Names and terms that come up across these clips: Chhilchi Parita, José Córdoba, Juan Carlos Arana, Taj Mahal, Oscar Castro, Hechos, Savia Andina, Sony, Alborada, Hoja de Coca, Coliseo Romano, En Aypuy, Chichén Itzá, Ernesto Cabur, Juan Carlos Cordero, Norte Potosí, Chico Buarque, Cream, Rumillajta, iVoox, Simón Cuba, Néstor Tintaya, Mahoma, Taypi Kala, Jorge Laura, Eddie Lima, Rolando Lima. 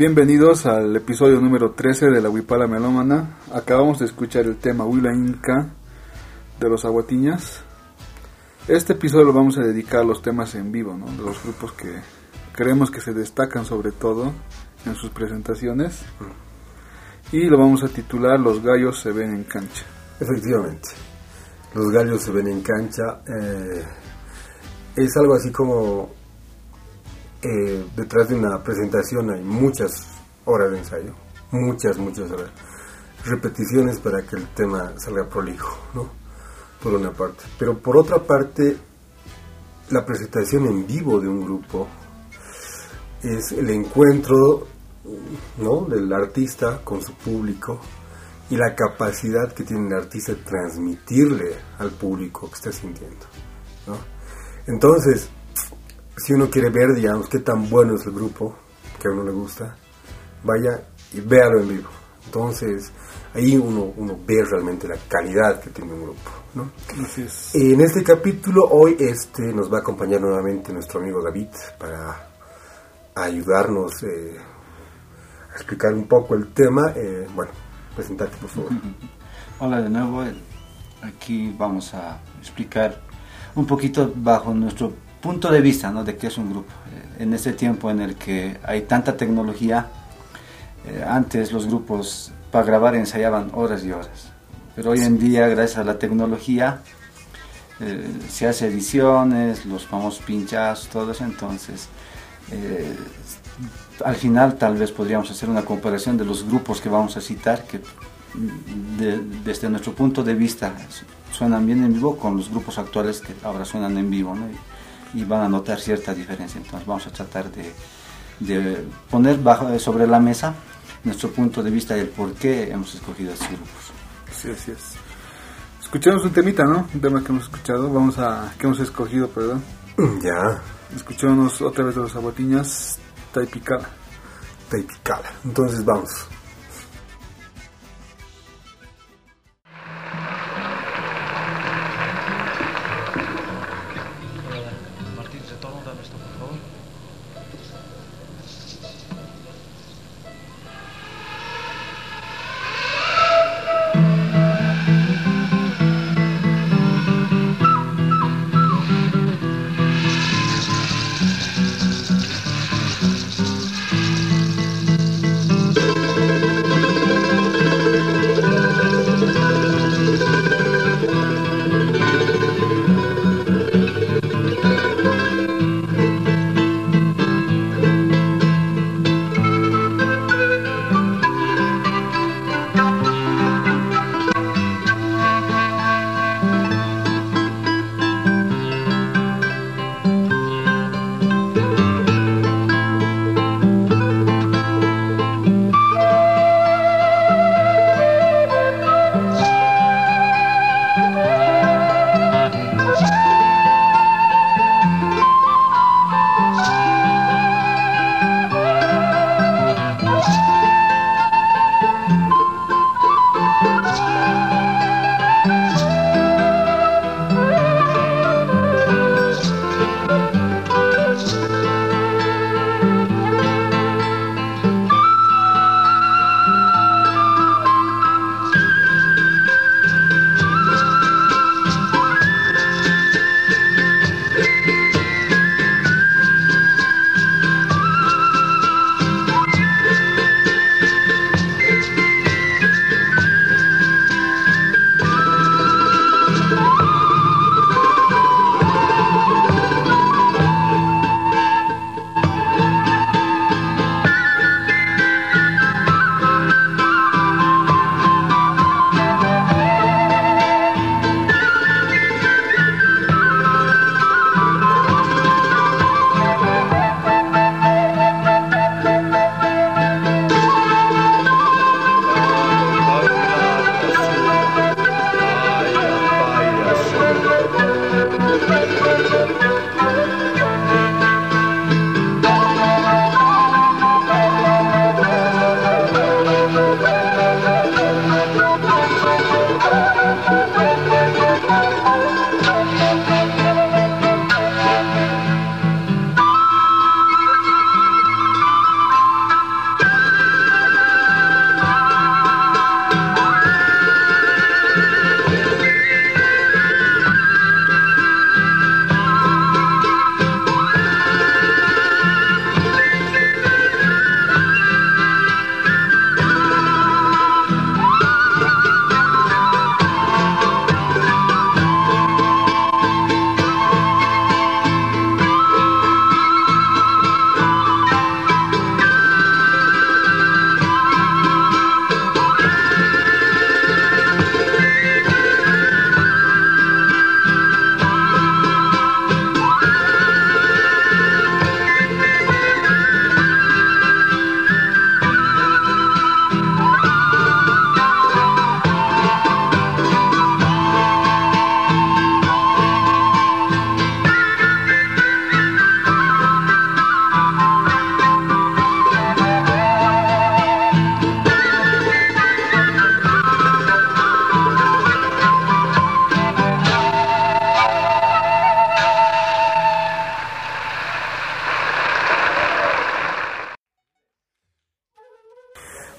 Bienvenidos al episodio número 13 de La Huipala Melómana. Acabamos de escuchar el tema Huila Inca de los Awatiñas. Este episodio lo vamos a dedicar a los temas en vivo, ¿no? De los grupos que creemos que se destacan sobre todo en sus presentaciones. Y lo vamos a titular Los gallos se ven en cancha. Efectivamente, los gallos se ven en cancha. Es algo así como... detrás de una presentación hay muchas horas de ensayo, muchas horas, repeticiones para que el tema salga prolijo, ¿no? Por una parte, pero por otra parte la presentación en vivo de un grupo es el encuentro, ¿no?, del artista con su público y la capacidad que tiene el artista de transmitirle al público que está sintiendo, ¿no? Entonces, si uno quiere ver, digamos, qué tan bueno es el grupo que a uno le gusta, vaya y véalo en vivo. Entonces, ahí uno ve realmente la calidad que tiene un grupo, ¿no? Así es. En este capítulo, hoy nos va a acompañar nuevamente nuestro amigo David para ayudarnos a explicar un poco el tema. Bueno, presentarte, por favor. Hola de nuevo. Aquí vamos a explicar un poquito bajo nuestro punto de vista, ¿no?, de qué es un grupo. En este tiempo en el que hay tanta tecnología, antes los grupos para grabar ensayaban horas y horas, pero hoy en día, gracias a la tecnología, se hace ediciones, los famosos pinchazos, todo eso. Entonces, al final tal vez podríamos hacer una comparación de los grupos que vamos a citar, que desde nuestro punto de vista suenan bien en vivo con los grupos actuales que ahora suenan en vivo, ¿no? Y van a notar cierta diferencia. Entonces vamos a tratar de poner sobre la mesa nuestro punto de vista del por qué hemos escogido estos grupos. Sí, así es. Escuchamos un temita, ¿no? Un tema que hemos escuchado, que hemos escogido, perdón. Ya. Escuchamos otra vez de los Awatiñas, Taypi Kala. Taypi Kala. Entonces vamos.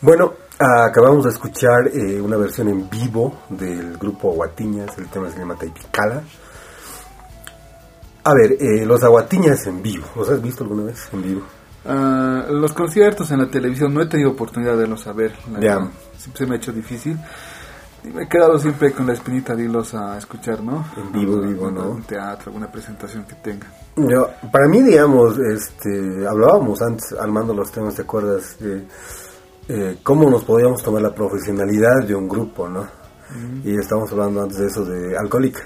Bueno, acabamos de escuchar una versión en vivo del grupo Awatiñas, el tema se llama Taypi Kala. A ver, los Awatiñas en vivo, ¿los has visto alguna vez en vivo? Los conciertos en la televisión no he tenido oportunidad de los saber, siempre se me ha hecho difícil. Y me he quedado siempre con la espinita de irlos a escuchar, ¿no? En vivo, ¿no? Un teatro, alguna presentación que tenga. Yo, para mí, digamos, hablábamos antes, armando los temas, ¿te acuerdas? Cómo nos podíamos tomar la profesionalidad de un grupo, ¿no? Mm. Y estábamos hablando antes de eso de Alcohólica,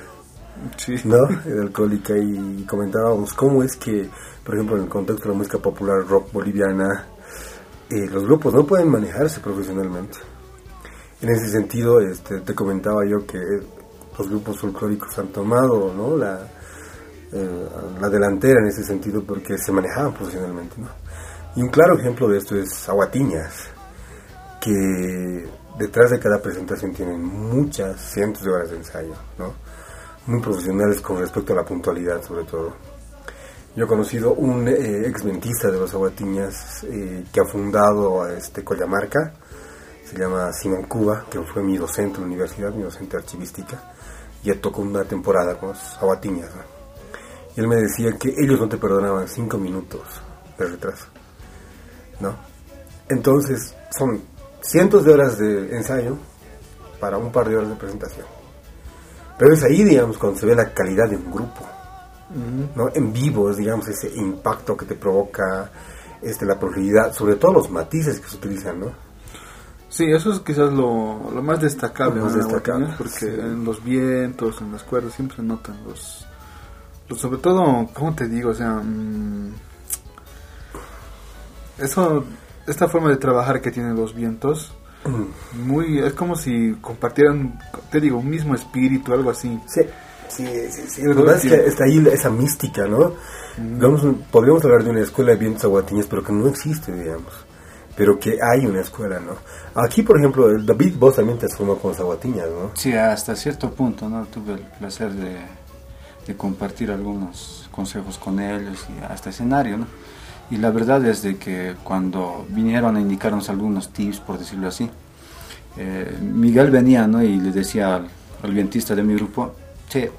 sí, ¿no? De Alcohólica, y comentábamos cómo es que, por ejemplo, en el contexto de la música popular rock boliviana, los grupos no pueden manejarse profesionalmente. En ese sentido, te comentaba yo que los grupos folclóricos han tomado, ¿no?, la delantera en ese sentido, porque se manejaban profesionalmente, ¿no? Y un claro ejemplo de esto es Awatiñas, que detrás de cada presentación tienen muchas cientos de horas de ensayo, ¿no? Muy profesionales con respecto a la puntualidad, sobre todo. Yo he conocido un exventista de los Awatiñas que ha fundado a Kalamarka, se llama Simón Cuba, que fue mi docente en la universidad, mi docente archivística, y él tocó una temporada con los Awatiñas, ¿no? Y él me decía que ellos no te perdonaban 5 minutos de retraso, ¿no? Entonces, son cientos de horas de ensayo para un par de horas de presentación. Pero es ahí, digamos, cuando se ve la calidad de un grupo, ¿no? En vivo, es, digamos, ese impacto que te provoca la profundidad, sobre todo los matices que se utilizan, ¿no? Sí, eso es quizás lo más destacable, porque sí, en los vientos, en las cuerdas, siempre notan los sobre todo, ¿cómo te digo? O sea, esta forma de trabajar que tienen los vientos, es como si compartieran, te digo, un mismo espíritu, algo así. Sí, la verdad es que está ahí esa mística, ¿no? Podríamos hablar de una escuela de vientos awatiñas, pero que no existe, digamos. Pero que hay una escuela, ¿no? Aquí, por ejemplo, David, vos también te has formado con los Awatiñas, ¿no? Sí, hasta cierto punto, ¿no? Tuve el placer de compartir algunos consejos con ellos y hasta escenario, ¿no? Y la verdad es de que cuando vinieron a indicarnos algunos tips, por decirlo así, Miguel venía, ¿no? Y le decía al vientista de mi grupo, che,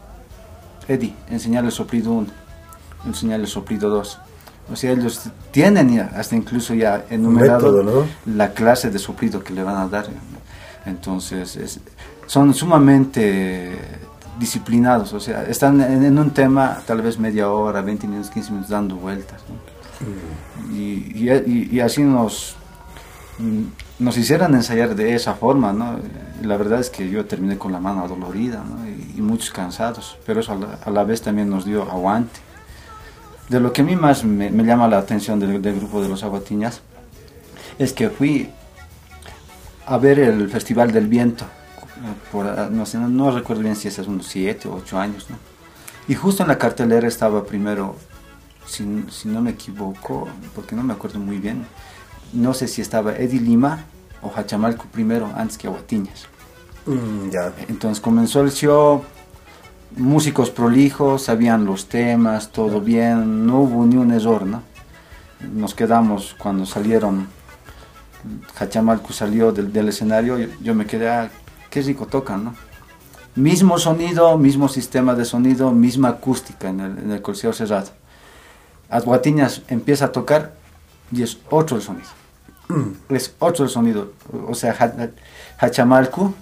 Eddie, enseñale soplido 1, enseñale soplido 2. O sea, ellos tienen hasta incluso ya enumerado método, ¿no?, la clase de soplido que le van a dar. Entonces, son sumamente disciplinados. O sea, están en un tema tal vez media hora, 20 minutos, 15 minutos dando vueltas, ¿no? Y así nos hicieron ensayar de esa forma, ¿no? La verdad es que yo terminé con la mano dolorida, ¿no?, y muchos cansados. Pero eso a la vez también nos dio aguante. De lo que a mí más me llama la atención del grupo de los Awatiñas es que fui a ver el Festival del Viento, no recuerdo bien si es hace unos 7 o 8 años, ¿no? Y justo en la cartelera estaba primero, si no me equivoco, porque no me acuerdo muy bien, no sé si estaba Eddie Lima o Hachamalco primero antes que Awatiñas. Entonces comenzó el show. Músicos prolijos, sabían los temas, todo bien, no hubo ni un error, ¿no? Nos quedamos cuando salieron, Hachamalco salió del escenario, yo me quedé, qué rico tocan, ¿no? Mismo sonido, mismo sistema de sonido, misma acústica en el Coliseo Cerrado. Awatiñas empieza a tocar y es otro el sonido, o sea, Hachamalco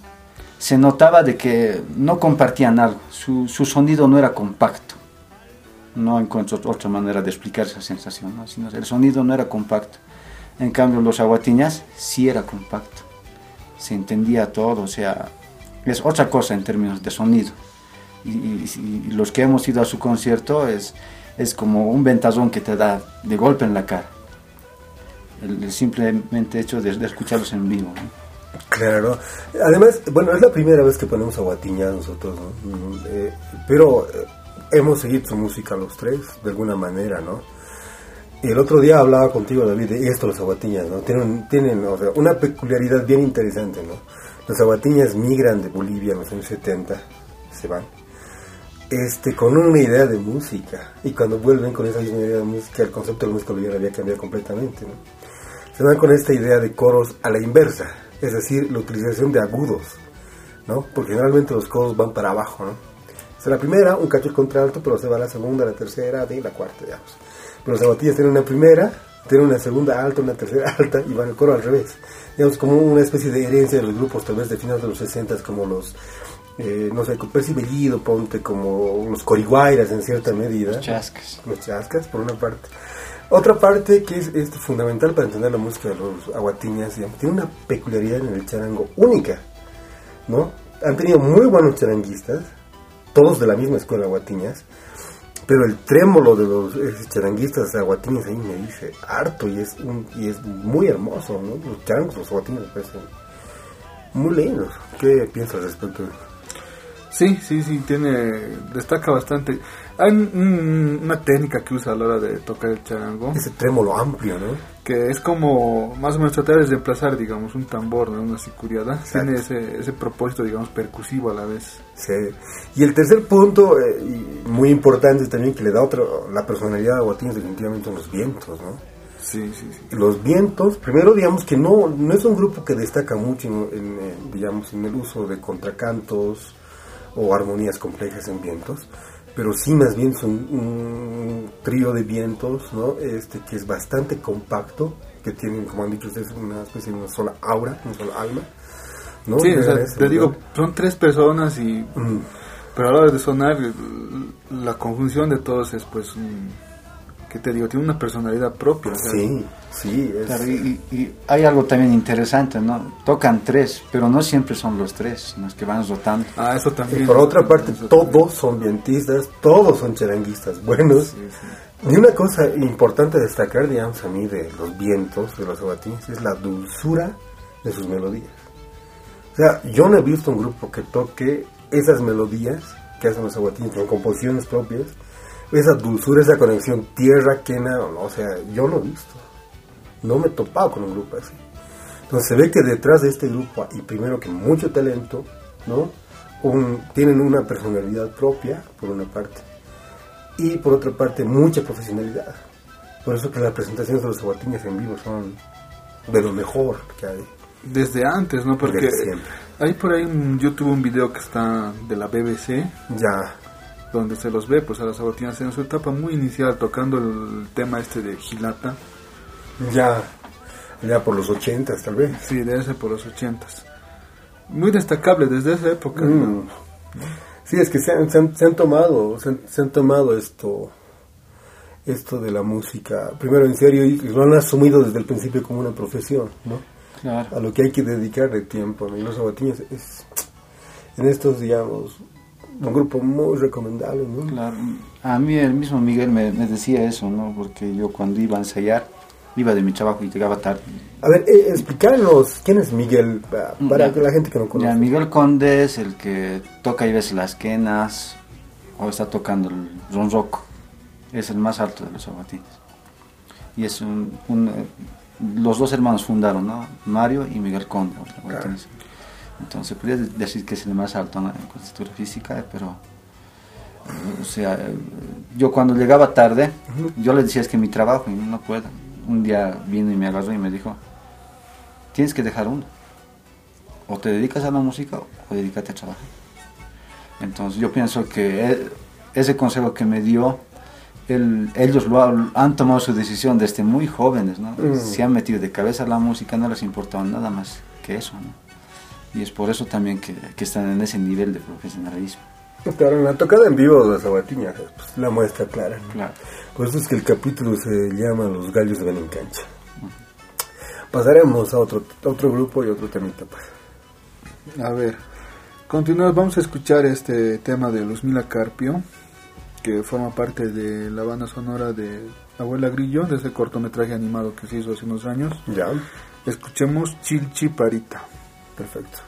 se notaba de que no compartían algo, su sonido no era compacto. No encuentro otra manera de explicar esa sensación, ¿no? Sino el sonido no era compacto. En cambio, los Awatiñas sí era compacto. Se entendía todo, o sea, es otra cosa en términos de sonido. Y los que hemos ido a su concierto es como un ventazón que te da de golpe en la cara. El simplemente hecho de escucharlos en vivo, ¿no? Claro, además, bueno, es la primera vez que ponemos Awatiñas nosotros, ¿no? Pero hemos seguido su música los tres, de alguna manera, ¿no? El otro día hablaba contigo, David, de esto, los Awatiñas, ¿no? Tienen o sea, una peculiaridad bien interesante, ¿no? Los Awatiñas migran de Bolivia en los años 70, se van, con una idea de música, y cuando vuelven con esa misma idea de música, el concepto de la música boliviana había cambiado completamente, ¿no? se van con esta idea de coros a la inversa, es decir, la utilización de agudos, ¿no? Porque generalmente los coros van para abajo, ¿no? O sea, la primera, un cacho el contralto, pero se va a la segunda, a la tercera, y la cuarta, digamos. Pero las Awatiñas tienen una primera, tienen una segunda alta, una tercera alta, y van el coro al revés. Digamos, como una especie de herencia de los grupos, tal vez de finales de los 60, como los... no sé, con Percy Bellido, ponte, como los coriguairas en cierta medida. Los chascas, por una parte. Otra parte que es fundamental para entender la música de los Awatiñas, digamos, tiene una peculiaridad en el charango única, ¿no? Han tenido muy buenos charanguistas, todos de la misma escuela Awatiñas, pero el trémolo de los charanguistas Awatiñas ahí me dice harto, y es muy hermoso, ¿no? Los charangos, los Awatiñas me parecen muy lindos. ¿Qué piensas respecto a eso? Sí, destaca bastante. Hay una técnica que usa a la hora de tocar el charango. Ese trémolo amplio, ¿no? Que es como, más o menos, tratar de reemplazar, digamos, un tambor, ¿no? Una sicuriada. Tiene ese propósito, digamos, percusivo a la vez. Sí. Y el tercer punto, muy importante también, que le da la personalidad a Awatiñas, definitivamente, son los vientos, ¿no? Sí. Los vientos, primero, digamos que no es un grupo que destaca mucho en el uso de contracantos o armonías complejas en vientos, pero sí más bien son un trío de vientos, ¿no? Que es bastante compacto, que tienen, como han dicho ustedes, una especie de una sola aura, una sola alma, ¿no? Sí, o sea, te digo, son tres personas y... Pero a la hora de sonar, la conjunción de todos es, pues, que te digo, tiene una personalidad propia. Sí. Claro, y hay algo también interesante, ¿no? Tocan tres, pero no siempre son los tres, los que van rotando. Ah, eso también. Y por otra parte, todos son vientistas, todos son charanguistas buenos. Sí. Y una cosa importante a destacar, digamos, a mí, de los vientos, de los Awatiñas, es la dulzura de sus melodías. O sea, yo no he visto un grupo que toque esas melodías que hacen los Awatiñas con composiciones propias, esa dulzura, esa conexión tierra, quena, o sea, yo lo he visto, no me he topado con un grupo así. Entonces se ve que detrás de este grupo, y primero que mucho talento, ¿no? Tienen una personalidad propia, por una parte, y por otra parte, mucha profesionalidad. Por eso que las presentaciones de los Awatiñas en vivo son de lo mejor que hay. Desde antes, ¿no? Porque hay por ahí en YouTube un video que está de la BBC. Ya. Donde se los ve, pues, a las Awatiñas en su etapa muy inicial, tocando el tema de Gilata. Ya por los 80s, tal vez. Sí, por los 80s. Muy destacable desde esa época. ¿No? Sí, es que se han tomado esto de la música, primero en serio, y lo han asumido desde el principio como una profesión, ¿no? Claro. A lo que hay que dedicarle tiempo, ¿no? Y los Awatiñas es, en estos, digamos, un grupo muy recomendable, ¿no? Claro. A mí el mismo Miguel me decía eso, ¿no? Porque yo cuando iba a ensayar, iba de mi trabajo y llegaba tarde. A ver, explícanos, ¿quién es Miguel? Para la gente que no conoce. Miguel Condes, el que toca y ves las quenas, o está tocando el ronroco. Es el más alto de los Awatiñas. Y es los dos hermanos fundaron, ¿no? Mario y Miguel Condes. Claro. Entonces, podría decir que es el más alto, ¿no? En constitución física, pero... O sea, yo cuando llegaba tarde, yo le decía, es que mi trabajo, y no puedo. Un día vino y me agarró y me dijo, tienes que dejar uno. O te dedicas a la música o dedícate a trabajar. Entonces, yo pienso que ese consejo que me dio, ellos han tomado su decisión desde muy jóvenes, ¿no? Se han metido de cabeza a la música, no les importaba nada más que eso, ¿no? Y es por eso también que están en ese nivel de profesionalismo. Claro, la tocada en vivo de las Awatiñas, pues, la muestra clara, ¿no? Claro. Por eso es que el capítulo se llama Los gallos ven en cancha. Pasaremos a otro grupo y otro temita, pues. A ver, continuamos, vamos a escuchar este tema de Luzmila Carpio, que forma parte de la banda sonora de Abuela Grillo, de ese cortometraje animado que se hizo hace unos años. Ya. Escuchemos Chhilchi Parita. Perfecto.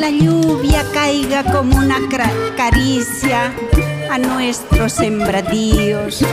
la lluvia caiga como una caricia a nuestros sembradíos.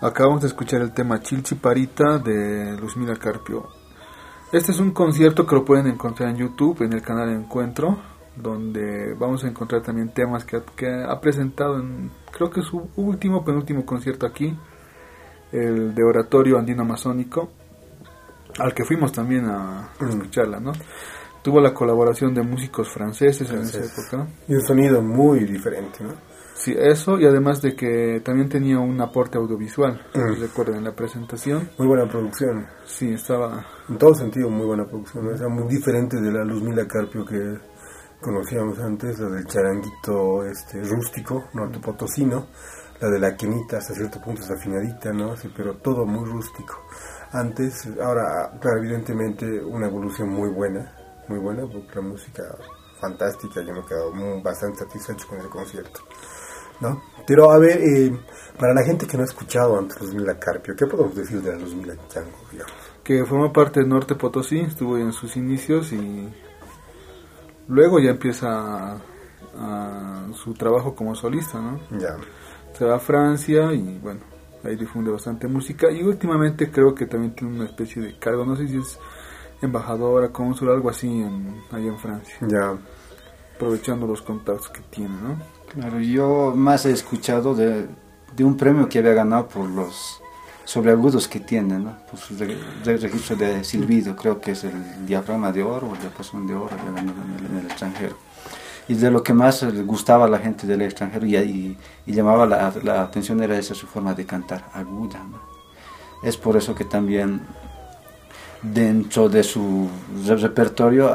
Acabamos de escuchar el tema Chhilchi Parita de Luzmila Carpio. Este es un concierto que lo pueden encontrar en YouTube, en el canal Encuentro, donde vamos a encontrar también temas que ha presentado en, creo que su último, penúltimo concierto aquí, el de Oratorio Andino-Amazónico, al que fuimos también a escucharla, ¿no? Tuvo la colaboración de músicos franceses en esa época. Y un sonido muy diferente, ¿no? Sí, eso, y además de que también tenía un aporte audiovisual, recuerden, en la presentación. Muy buena producción. Sí, estaba... En todo sentido, muy buena producción, ¿no? Era muy diferente de la Luzmila Carpio que conocíamos antes, la del charanguito rústico, nortepotosino, la de la quenita, hasta cierto punto es afinadita, ¿no? Sí, pero todo muy rústico. Antes, ahora, claro, evidentemente, una evolución muy buena, porque la música fantástica, yo me he quedado bastante satisfecho con el concierto, ¿no? Pero a ver, para la gente que no ha escuchado antes Luzmila Carpio, ¿qué podemos decir de la Luzmila Chango, digamos? Que formó parte del Norte Potosí, estuvo en sus inicios y luego ya empieza a su trabajo como solista, ¿no? Ya. Se va a Francia y bueno, ahí difunde bastante música y últimamente creo que también tiene una especie de cargo, no sé si es embajadora, cónsul, algo así allá en Francia. Ya. Aprovechando los contactos que tiene, ¿no? Claro, yo más he escuchado de un premio que había ganado por los sobreagudos que tiene, ¿no? Por su registro de silbido, creo que es el diafragma de oro o el diapasón de oro en el extranjero. Y de lo que más le gustaba a la gente del extranjero y llamaba la atención era esa su forma de cantar, aguda, ¿no? Es por eso que también dentro de su repertorio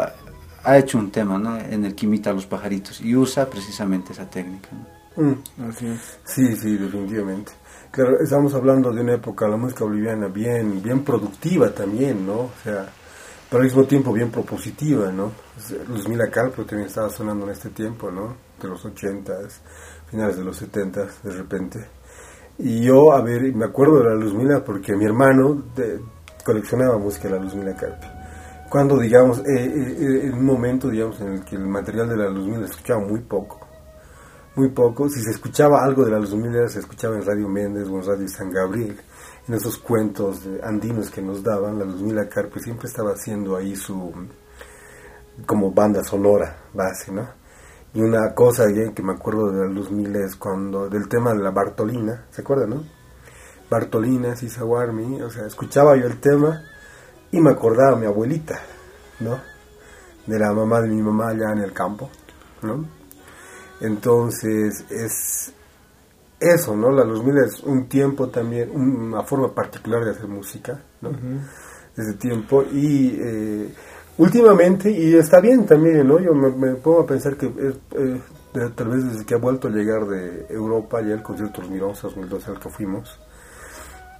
ha hecho un tema, ¿no? En el que imita a los pajaritos y usa precisamente esa técnica, ¿no? Así es. Sí, sí, definitivamente. Claro, estamos hablando de una época, la música boliviana, bien productiva también, ¿no? O sea, pero al mismo tiempo bien propositiva, ¿no? Luzmila Carpio también estaba sonando en este tiempo, ¿no? de los 80s, finales de los 70s, de repente. Y yo, a ver, me acuerdo de la Luzmila porque mi hermano coleccionaba música de la Luzmila Carpio. Cuando, digamos, en un momento, digamos, en el que el material de la Luzmila escuchaba muy poco, si se escuchaba algo de la Luzmila, se escuchaba en Radio Méndez o en Radio San Gabriel, en esos cuentos andinos que nos daban. La Luzmila Carpio siempre estaba haciendo ahí su, como banda sonora base, ¿no? Y una cosa que me acuerdo de la Luzmila es cuando, del tema de la Bartolina, ¿se acuerdan, no? Bartolina, Sisawarmi, o sea, escuchaba yo el tema y me acordaba a mi abuelita, ¿no? De la mamá de mi mamá allá en el campo, ¿no? Entonces, es eso, ¿no? La Luzmila es un tiempo también, una forma particular de hacer música, ¿no? Uh-huh. Desde tiempo, y últimamente, y está bien también, ¿no? Yo me pongo a pensar que tal vez desde que ha vuelto a llegar de Europa, ya el concierto 2011, 2012 al que fuimos,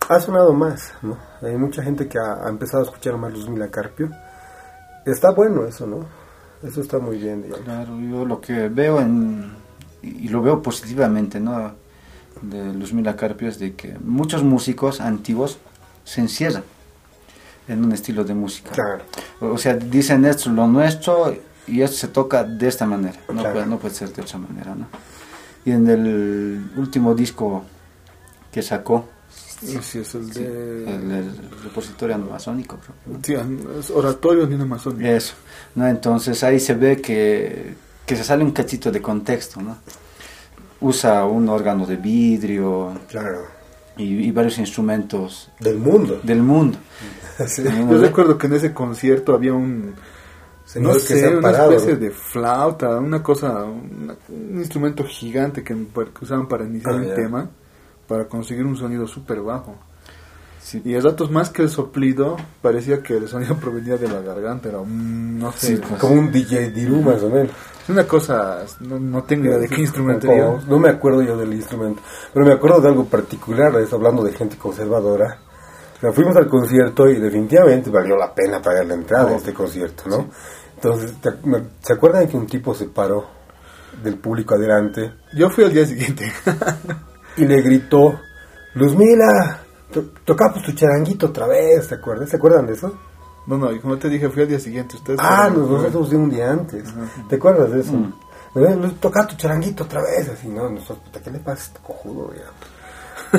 ha sonado más, ¿no? Hay mucha gente que ha empezado a escuchar más Luzmila Carpio. Está bueno eso, ¿no? Eso está muy bien, digamos. Claro, yo lo que veo y lo veo positivamente, ¿no? De Luzmila Carpio es de que muchos músicos antiguos se encierran en un estilo de música. Claro. O sea, dicen esto lo nuestro y esto se toca de esta manera, no, claro. No puede ser de otra manera, ¿no? Y en el último disco que sacó, sí, es el de... el repositorio amazónico, creo, ¿no? Sí, es Oratorio Andino-Amazónico. Eso, ¿no? Entonces ahí se ve que se sale un cachito de contexto, ¿no? Usa un órgano de vidrio, claro, y varios instrumentos del mundo. Sí. Yo recuerdo que en ese concierto había un señor, no sé, que se ha parado, una especie, ¿no?, de flauta, una cosa, un instrumento gigante que usaban para iniciar el tema, para conseguir un sonido súper bajo. Sí. Y a ratos, más que el soplido, parecía que el sonido provenía de la garganta, era no sé, sí, pues, como un DJ Dirú, más o menos. Es una cosa, no tengo idea de qué instrumento era. No me acuerdo yo del instrumento, pero me acuerdo de algo particular, es hablando de gente conservadora. Nos fuimos al concierto y definitivamente valió la pena pagar la entrada a este concierto, ¿no? Sí. Entonces, ¿se acuerdan que un tipo se paró del público adelante? Yo fui al día siguiente. Y le gritó: Luzmila, tocamos tu charanguito otra vez, ¿te acuerdas? ¿Se acuerdan de eso? No, y como te dije, fui al día siguiente. Ustedes nosotros de un día antes. Ajá. ¿Te acuerdas de eso? Toca tu charanguito otra vez, así, ¿no? Nosotros, ¿qué le pasa a este cojudo, ya?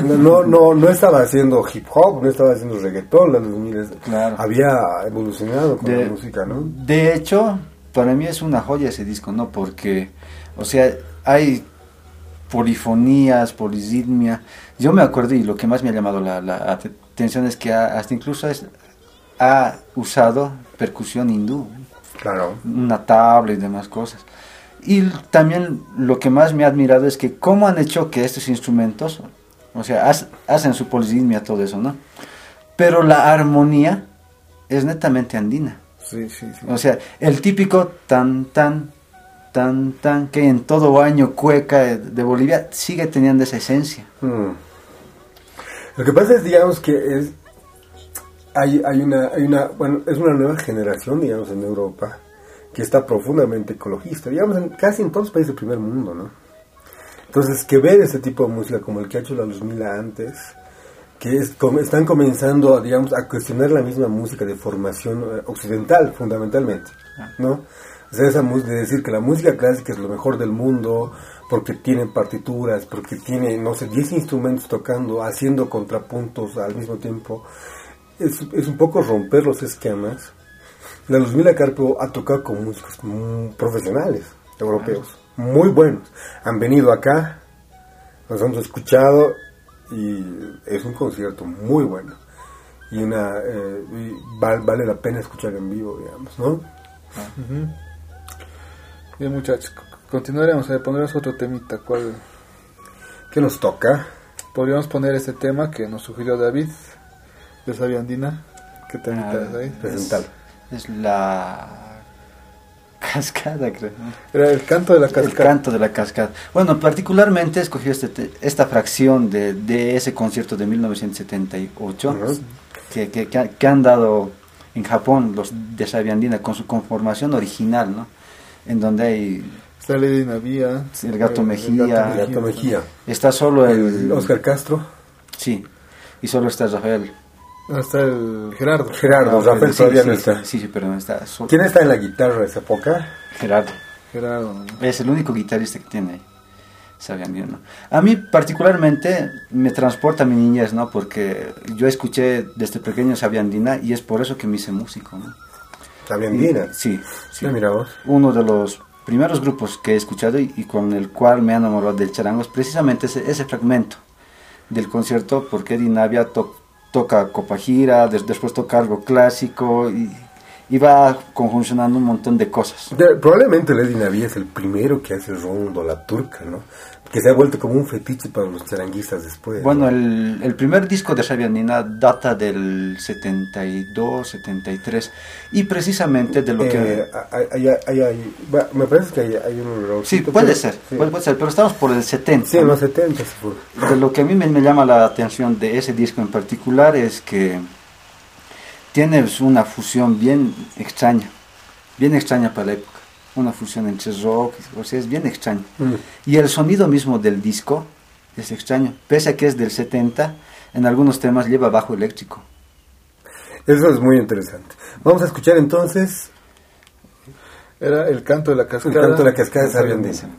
No estaba haciendo hip hop, no estaba haciendo reggaetón, la Luzmila, claro, había evolucionado con la música, ¿no? De hecho, para mí es una joya ese disco, ¿no? Porque, o sea, hay polifonías, polirritmia. Yo me acuerdo, y lo que más me ha llamado la atención es que hasta incluso ha usado percusión hindú, claro, una tabla y demás cosas. Y también lo que más me ha admirado es que cómo han hecho que estos instrumentos, o sea, hacen su polirritmia, todo eso, ¿no? Pero la armonía es netamente andina. Sí. O sea, el típico tan, que en todo año cueca de Bolivia sigue teniendo esa esencia. Lo que pasa es, digamos, que es... Hay una, bueno, es una nueva generación, digamos, en Europa, que está profundamente ecologista, digamos, casi en todos los países del primer mundo, ¿no? Entonces, que ver ese tipo de música como el que ha hecho la Luzmila antes, que están comenzando, digamos, a cuestionar la misma música de formación occidental, fundamentalmente, ¿no? O sea, de decir que la música clásica es lo mejor del mundo, porque tiene partituras, porque tiene, no sé, 10 instrumentos tocando, haciendo contrapuntos al mismo tiempo. Es un poco romper los esquemas. La Luzmila Carpio ha tocado con músicos profesionales europeos, muy buenos. Han venido acá, nos han escuchado y es un concierto muy bueno. Y vale la pena escuchar en vivo, digamos, ¿no? Uh-huh. Bien, muchachos, continuaremos, pondremos otro temita. ¿Cuál? ¿Qué nos toca? Podríamos poner este tema que nos sugirió David, de Savia Andina. ¿Qué te invitas ahí? Presental. Es la cascada, creo. Era el canto de la cascada. Bueno, particularmente escogí esta fracción de ese concierto de 1978, uh-huh, que han dado en Japón los de Savia Andina con su conformación original, ¿no? En donde hay Sale Dinavía, el Gato Mejía. El Gato Mejía. Está solo el Oscar Castro. Sí. Y solo está Rafael. No, está el Gerardo. Gerardo, Rafael sí, todavía sí, no está. Sí, sí, pero no está solo. ¿Quién está en la guitarra de esa época? Gerardo. Es el único guitarrista que tiene ahí. Sabia Andina, ¿no? A mí particularmente me transporta a mi niñez, ¿no? Porque yo escuché desde pequeño Savia Andina y es por eso que me hice músico, ¿no? ¿Savia Andina? Sí. Mira vos. Uno de los primeros grupos que he escuchado y con el cual me he enamorado del charango es precisamente ese fragmento del concierto, porque Dinavia toca copajira, después toca algo clásico y va conjuncionando un montón de cosas. Probablemente el Dinavía es el primero que hace el rondo, la turca, ¿no? Que se ha vuelto como un fetiche para los charanguistas después. Bueno, ¿no? El primer disco de Savia Andina data del 72, 73, y precisamente de lo me parece que hay un rock. Sí, puede ser, pero estamos por el 70. Sí, en los 70. Sí. De lo que a mí me llama la atención de ese disco en particular es que tienes una fusión bien extraña para la época, una fusión entre rock, o sea, es bien extraño. Y el sonido mismo del disco es extraño, pese a que es del 70, en algunos temas lleva bajo eléctrico. Eso es muy interesante. Vamos a escuchar entonces, era el canto de la cascada. El canto de la cascada de Savia Andina.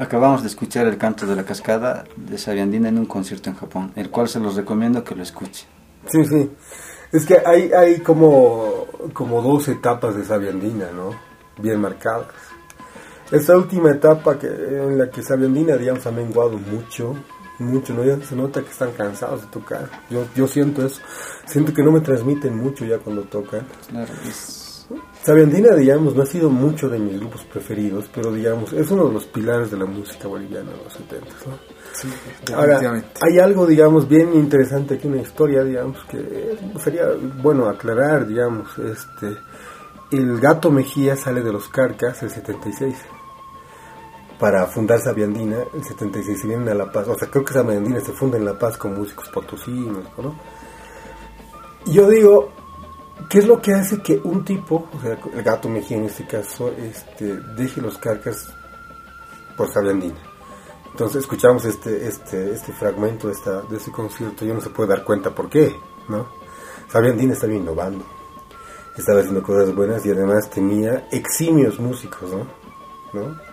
Acabamos de escuchar el canto de la cascada de Savia Andina en un concierto en Japón, el cual se los recomiendo que lo escuchen. Sí, sí. Es que hay como dos etapas de Savia Andina, ¿no? Bien marcadas. Esa última etapa en la que Savia Andina, digamos, ha menguado mucho, ¿no? Ya se nota que están cansados de tocar. Yo siento eso. Siento que no me transmiten mucho ya cuando tocan. Claro, Savia Andina, digamos, no ha sido mucho de mis grupos preferidos, pero, digamos, es uno de los pilares de la música boliviana de los 70, ¿no? Sí, ahora, hay algo, digamos, bien interesante aquí, una historia, digamos, que sería bueno aclarar, digamos, el Gato Mejía sale de los Kjarkas el 76 para fundar Savia Andina, el 76 se vienen a La Paz, o sea, creo que Savia Andina se funda en La Paz con músicos potosinos, ¿no? Yo digo, ¿qué es lo que hace que un tipo, o sea, el Gato Mejía en este caso, deje los Kjarkas por Savia Andina? Entonces escuchamos este fragmento de ese concierto y uno se puede dar cuenta por qué, ¿no? Savia Andina estaba innovando, estaba haciendo cosas buenas y además tenía eximios músicos, ¿no?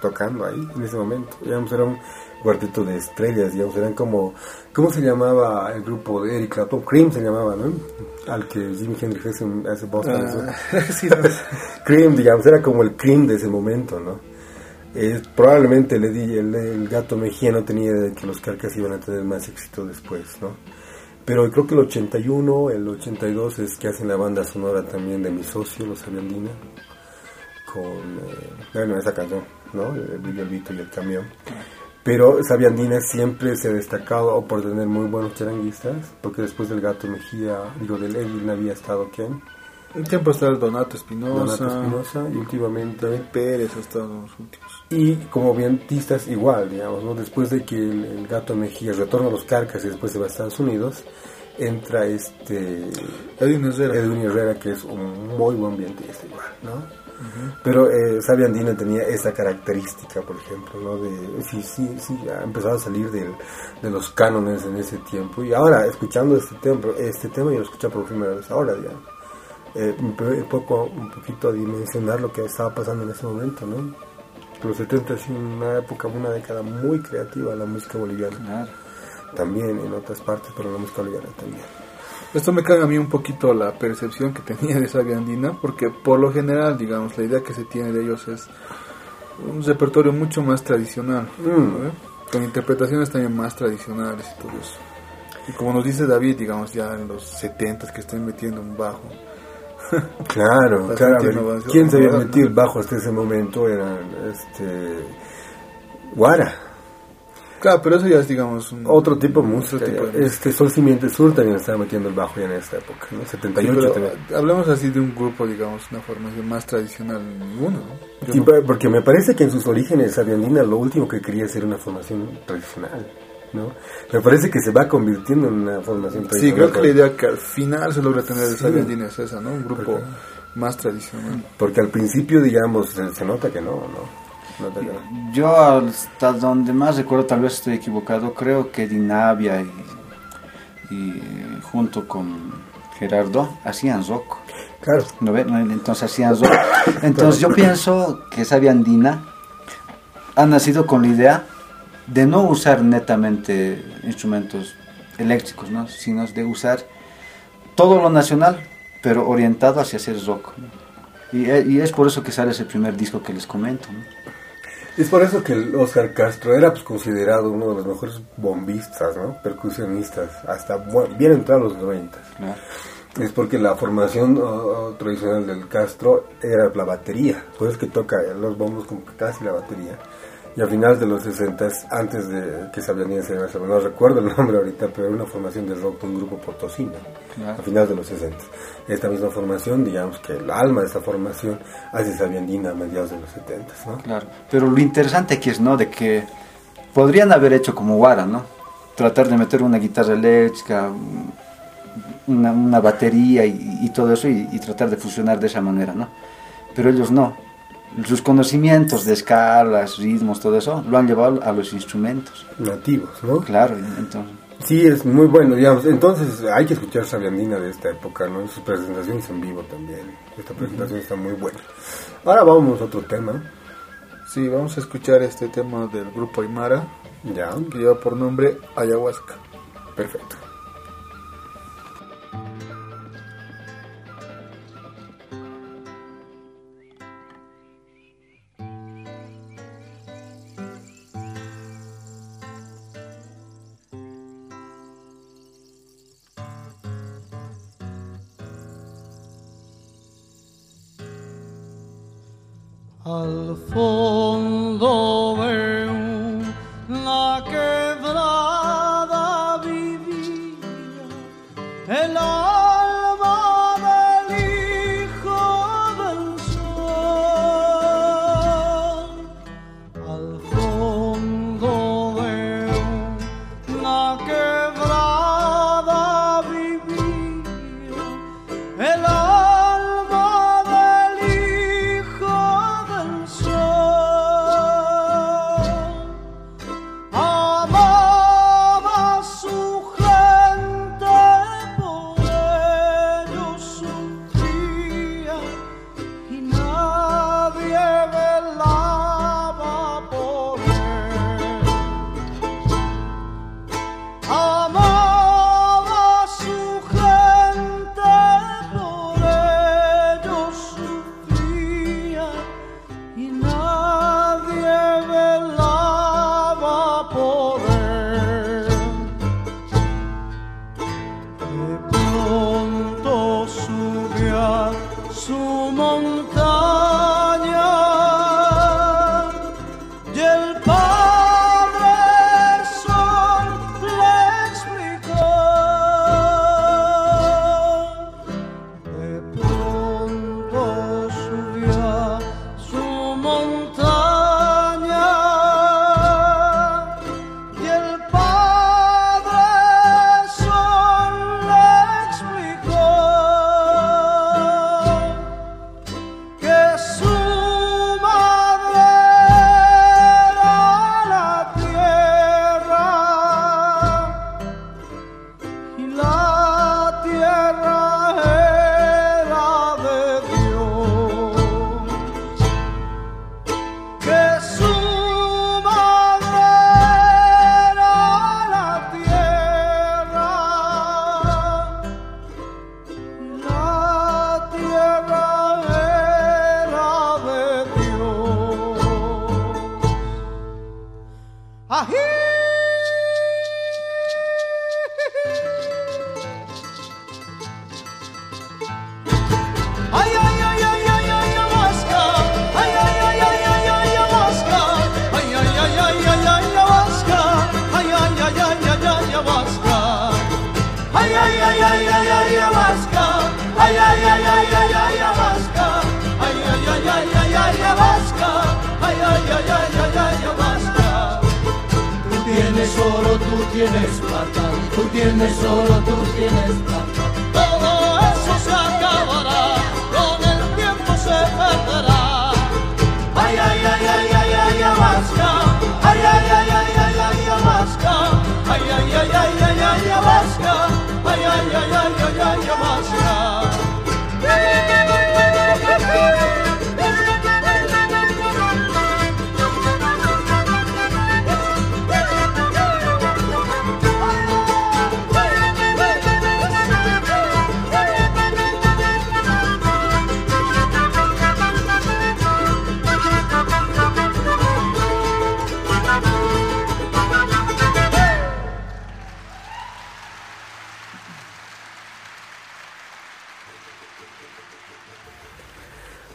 Tocando ahí en ese momento, digamos, era un cuarteto de estrellas, digamos, eran como, ¿cómo se llamaba el grupo de Eric Clapton? Cream se llamaba, ¿no? Al que Jimi Hendrix hace voz, sí, no. Cream, digamos, era como el Cream de ese momento, ¿no? Probablemente el Gato Mejía no tenía idea de que los Kjarkas iban a tener más éxito después, ¿no? Pero creo que el 81, el 82 es que hacen la banda sonora también de Mi Socio, los Savia Andina, con, bueno, esa canción, ¿no? El Villalbito y el Camión. Pero Savia Andina siempre se ha destacado por tener muy buenos charanguistas, porque después del Gato Mejía, digo, del Edwin había estado ¿quién? El tiempo ha estado Donato Espinosa, y últimamente David Pérez ha estado en los últimos. Y como vientistas igual, digamos, ¿no? Después de que el Gato Mejía retorna a los Kjarkas y después se va a Estados Unidos, entra Edwin Herrera, que es un muy buen vientista igual, ¿no? Uh-huh. Pero Savia Andina tenía esa característica, por ejemplo, ¿no? Sí, ha empezado a salir de los cánones en ese tiempo. Y ahora, escuchando este tema, yo lo escuché por primera vez ahora, digamos, un poquito a dimensionar lo que estaba pasando en ese momento, ¿no? Los 70 es una época, una década muy creativa, la música boliviana. Claro. También en otras partes, pero la música boliviana también. Esto me caga a mí un poquito la percepción que tenía de Savia Andina, porque por lo general, digamos, la idea que se tiene de ellos es un repertorio mucho más tradicional, ¿no? Con interpretaciones también más tradicionales y todo eso. Y como nos dice David, digamos, ya en los 70s que están metiendo un bajo. Claro. ¿Quién se había metido el bajo hasta ese momento? Era Guara. Claro, pero eso ya es, digamos, otro tipo de música. Sol Simiente Sur también estaba metiendo el bajo ya en esta época, ¿no? 78 también. Hablamos así de un grupo, digamos, una formación más tradicional en ninguno, ¿no? Porque me parece que en sus orígenes Savia Andina lo último que quería era una formación tradicional, ¿no? Me parece que se va convirtiendo en una formación tradicional. Sí, creo que la idea que al final se logra tener de Savia Andina es esa, ¿no? Un grupo más tradicional. Porque al principio, digamos, se nota que no. Yo hasta donde más recuerdo, tal vez estoy equivocado, creo que Dinavia y junto con Gerardo hacían rock. Claro. Entonces hacían rock. Entonces yo pienso que Savia Andina ha nacido con la idea de no usar netamente instrumentos eléctricos, ¿no? Sino de usar todo lo nacional, pero orientado hacia hacer rock. Y es por eso que sale ese primer disco que les comento, ¿no? Es por eso que el Oscar Castro era, pues, considerado uno de los mejores bombistas, ¿no? Percusionistas, hasta bien entrados los 90. No. Es porque la formación tradicional del Castro era la batería, pues que toca los bombos como que casi la batería. Y a finales de los 60, antes de que Savia Andina se llamase, no recuerdo el nombre ahorita, pero era una formación de rock de un grupo potosino, a finales de los 60. Esta misma formación, digamos que el alma de esta formación hace Savia Andina a mediados de los 70, ¿no? Claro, pero lo interesante aquí es, ¿no?, de que podrían haber hecho como Guara, ¿no? Tratar de meter una guitarra eléctrica, una batería y todo eso, y tratar de fusionar de esa manera, ¿no? Pero ellos no. Sus conocimientos de escalas, ritmos, todo eso, lo han llevado a los instrumentos nativos, ¿no? Claro, entonces. Sí, es muy bueno, digamos. Entonces hay que escuchar Savia Andina de esta época, ¿no? Sus presentaciones en vivo también. Esta presentación está muy buena. Ahora vamos a otro tema. Sí, vamos a escuchar este tema del Grupo Aymara, ya, que lleva por nombre Ayahuasca. Perfecto. Al fondo veo la quebrada vivía el alma del hijo del sol. Al fondo veo la quebrada vivía el alma.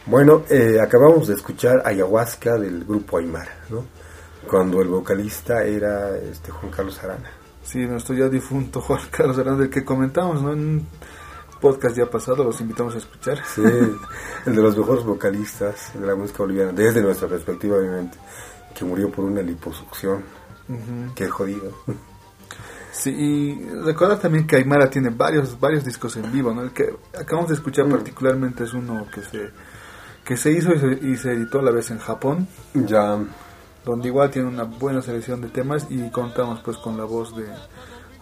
Bueno, acabamos de escuchar Ayahuasca del Grupo Aymara, ¿no? Cuando el vocalista era Juan Carlos Arana. Sí, nuestro ya difunto Juan Carlos Arana, del que comentamos, ¿no? En un podcast ya pasado, los invitamos a escuchar. Sí, el de los mejores vocalistas de la música boliviana, desde nuestra perspectiva, obviamente, que murió por una liposucción. Uh-huh. Qué jodido. Sí, y recordar también que Aymara tiene varios discos en vivo, ¿no? El que acabamos de escuchar particularmente es uno que se hizo y se editó a la vez en Japón, ya, donde igual tiene una buena selección de temas y contamos pues con la voz de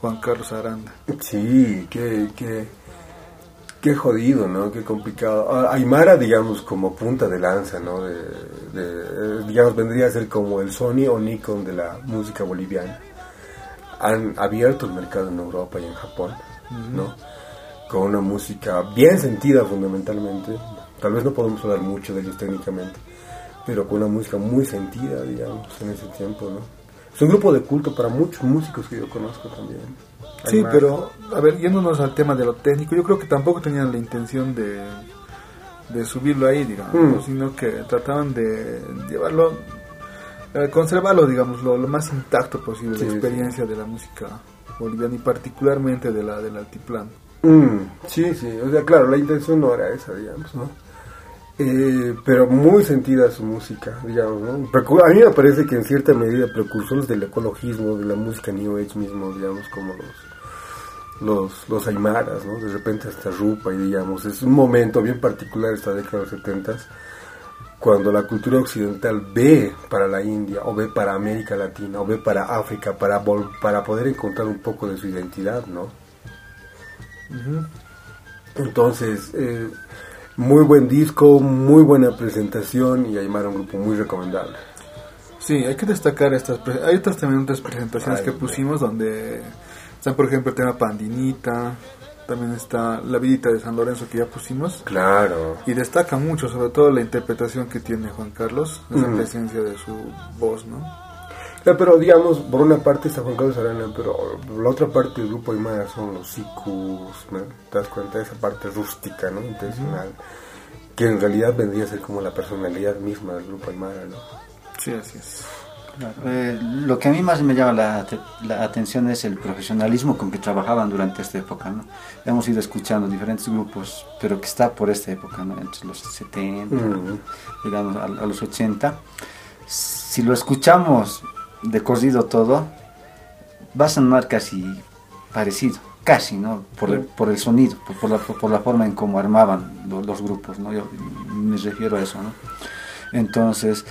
Juan Carlos Arana. Sí, Qué jodido, ¿no? Qué complicado. Aymara, digamos, como punta de lanza, ¿no? Digamos, vendría a ser como el Sony o Nikon de la música boliviana. Han abierto el mercado en Europa y en Japón, ¿no? Con una música bien sentida fundamentalmente. Tal vez no podemos hablar mucho de ellos técnicamente, pero con una música muy sentida, digamos, en ese tiempo, ¿no? Es un grupo de culto para muchos músicos que yo conozco también. Sí, Aymara. Pero, a ver, yéndonos al tema de lo técnico, yo creo que tampoco tenían la intención de subirlo ahí, digamos, sino que trataban de llevarlo, conservarlo, digamos, lo más intacto posible, sí, la experiencia de la música boliviana y particularmente de la del altiplano. Sí, sí, o sea, claro, la intención no era esa, digamos, ¿no? Pero muy sentida su música, digamos, ¿no? A mí me parece que en cierta medida precursores del ecologismo, de la música New Age mismo, digamos, como los aymaras, ¿no? De repente hasta Rupa, y digamos, es un momento bien particular esta década de los 70s, cuando la cultura occidental ve para la India, o ve para América Latina, o ve para África, para poder encontrar un poco de su identidad, ¿no? Entonces, muy buen disco, muy buena presentación, y Aymara un grupo muy recomendable. Sí, hay que destacar estas. Hay otras también, otras presentaciones que pusimos, donde están, por ejemplo, el tema Pandinita, también está La Vidita de San Lorenzo, que ya pusimos. Claro. Y destaca mucho, sobre todo la interpretación que tiene Juan Carlos, esa presencia de su voz, ¿no? Claro, pero digamos, por una parte está Juan Carlos Arana, pero la otra parte del grupo Aymara son los sicus, ¿no? Te das cuenta de esa parte rústica, ¿no? Intencional, que en realidad vendría a ser como la personalidad misma del grupo Aymara, ¿no? Sí, así es. Claro. Lo que a mí más me llama la atención es el profesionalismo con que trabajaban durante esta época, ¿no? Hemos ido escuchando diferentes grupos, pero que está por esta época, ¿no? Entre los 70, digamos, a los 80. Si lo escuchamos de corrido todo, va a sonar casi parecido, casi, ¿no? Por el sonido, por la forma en cómo armaban los grupos, ¿no? Yo me refiero a eso, ¿no? Entonces,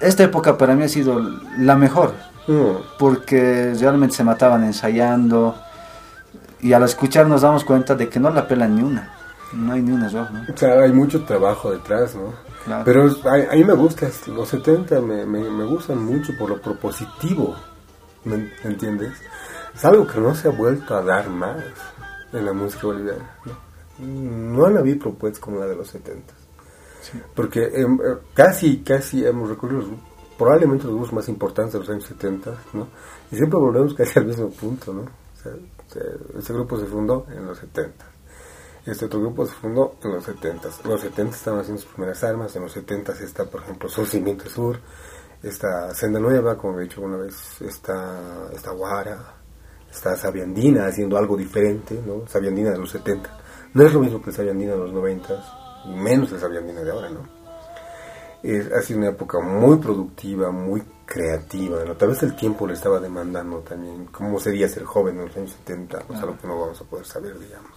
esta época para mí ha sido la mejor, porque realmente se mataban ensayando, y al escuchar nos damos cuenta de que no la pelan ni una, no hay ni una error, ¿no? Claro, hay mucho trabajo detrás, ¿no? Claro. Pero a mí me gustan, los 70 me gustan mucho por lo propositivo, ¿me entiendes? Es algo que no se ha vuelto a dar más en la música boliviana, ¿no? No la vi propuesta como la de los 70. Sí. Porque casi hemos recorrido probablemente los grupos más importantes de los años 70, ¿no? Y siempre volvemos casi al mismo punto, ¿no? O sea, este grupo se fundó en los 70. Este otro grupo se fundó en los 70s. En los 70s estaban haciendo sus primeras armas. En los 70s está, por ejemplo, Sur Simiente Sur. Está Senda Nueva, como he dicho una vez. Está Guara. Está Savia Andina haciendo algo diferente, ¿no? Savia Andina de los 70. No es lo mismo que Savia Andina de los 90s. Y menos la Savia Andina de ahora, ¿no? Ha sido una época muy productiva, muy creativa, ¿no? Tal vez el tiempo le estaba demandando también. ¿Cómo sería ser joven en los años 70? O sea, lo que no vamos a poder saber, digamos.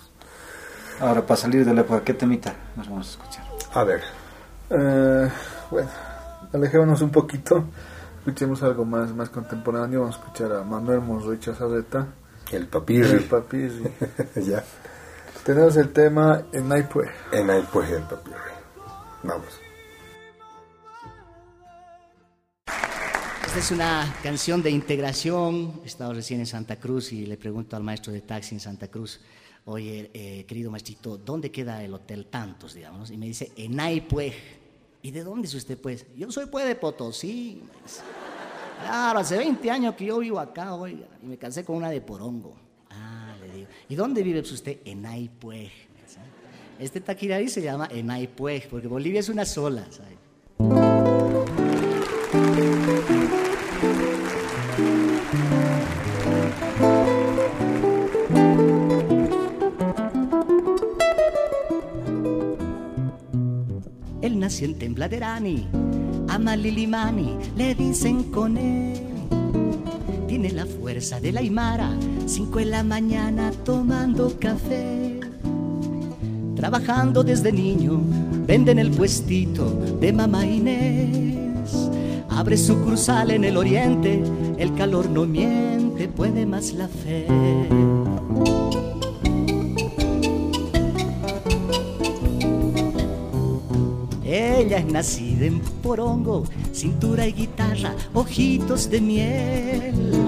Ahora, para salir de la época, ¿qué temita nos vamos a escuchar? A ver, bueno, alejémonos un poquito, escuchemos algo más contemporáneo. Vamos a escuchar a Manuel Monroicha Zarreta, el Papirri. Ya. Tenemos el tema En Aypuy. En Aypuy, el Papirri. Vamos. Esta es una canción de integración. He estado recién en Santa Cruz y le pregunto al maestro de taxi en Santa Cruz: oye, querido maestrito, ¿dónde queda el hotel tantos, digamos? Y me dice, en Aypuej. ¿Y de dónde es usted, pues? Yo soy, pues, de Potosí. Claro, hace 20 años que yo vivo acá, oiga. Y me casé con una de Porongo. Ah, le digo. ¿Y dónde vive usted? En Aypuej. Este taquirarí se llama En Aypuej, porque Bolivia es una sola, ¿sabes? Él nació en Tembladerani, a Malilimani le dicen con él. Tiene la fuerza de la Aymara, 5 de la mañana tomando café. Trabajando desde niño, vende en el puestito de mamá Inés. Abre sucursal en el oriente, el calor no miente, puede más la fe. ella es nacida en porongo, cintura y guitarra, ojitos de miel.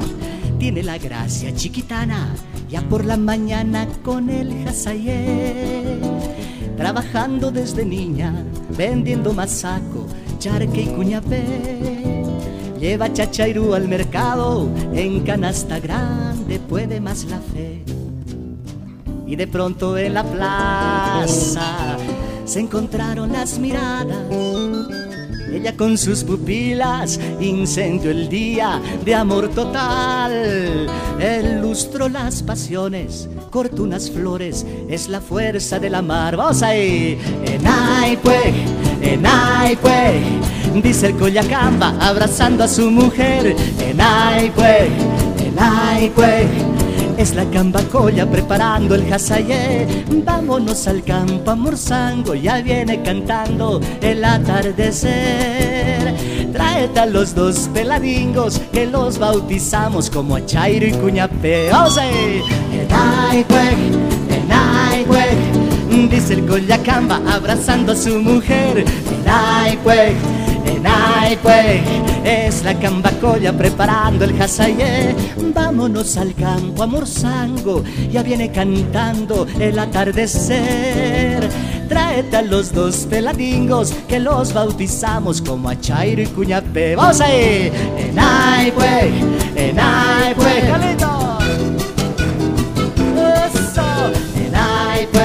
Tiene la gracia chiquitana, ya por la mañana con el jazayel. Trabajando desde niña, vendiendo masaco, charque y cuñapé. Lleva chachairú al mercado, en canasta grande puede más la fe. Y de pronto en la plaza se encontraron las miradas. Ella con sus pupilas incendió el día de amor total. Él lustró las pasiones, cortó unas flores, es la fuerza de la mar. ¡Vamos ahí! En Aypuy, dice el Collacamba abrazando a su mujer. En Aypuy, es la cambacoya preparando el jazayé. Vámonos al campo a Morsango, ya viene cantando el atardecer. Tráete a los dos peladingos que los bautizamos como a Chairo y Cuñapé. ¡Ose! En Aypuy, dice el Collacamba abrazando a su mujer. En Aypuy, es la cambacoya preparando el jazayé. Vámonos al campo a Morsango, ya viene cantando el atardecer. Tráete a los dos peladingos que los bautizamos como a Chairo y Cuñapé. ¡Vamos ahí! En Aypuy, en Aypuy, ¡Jalito! ¡Eso! En Aypuy.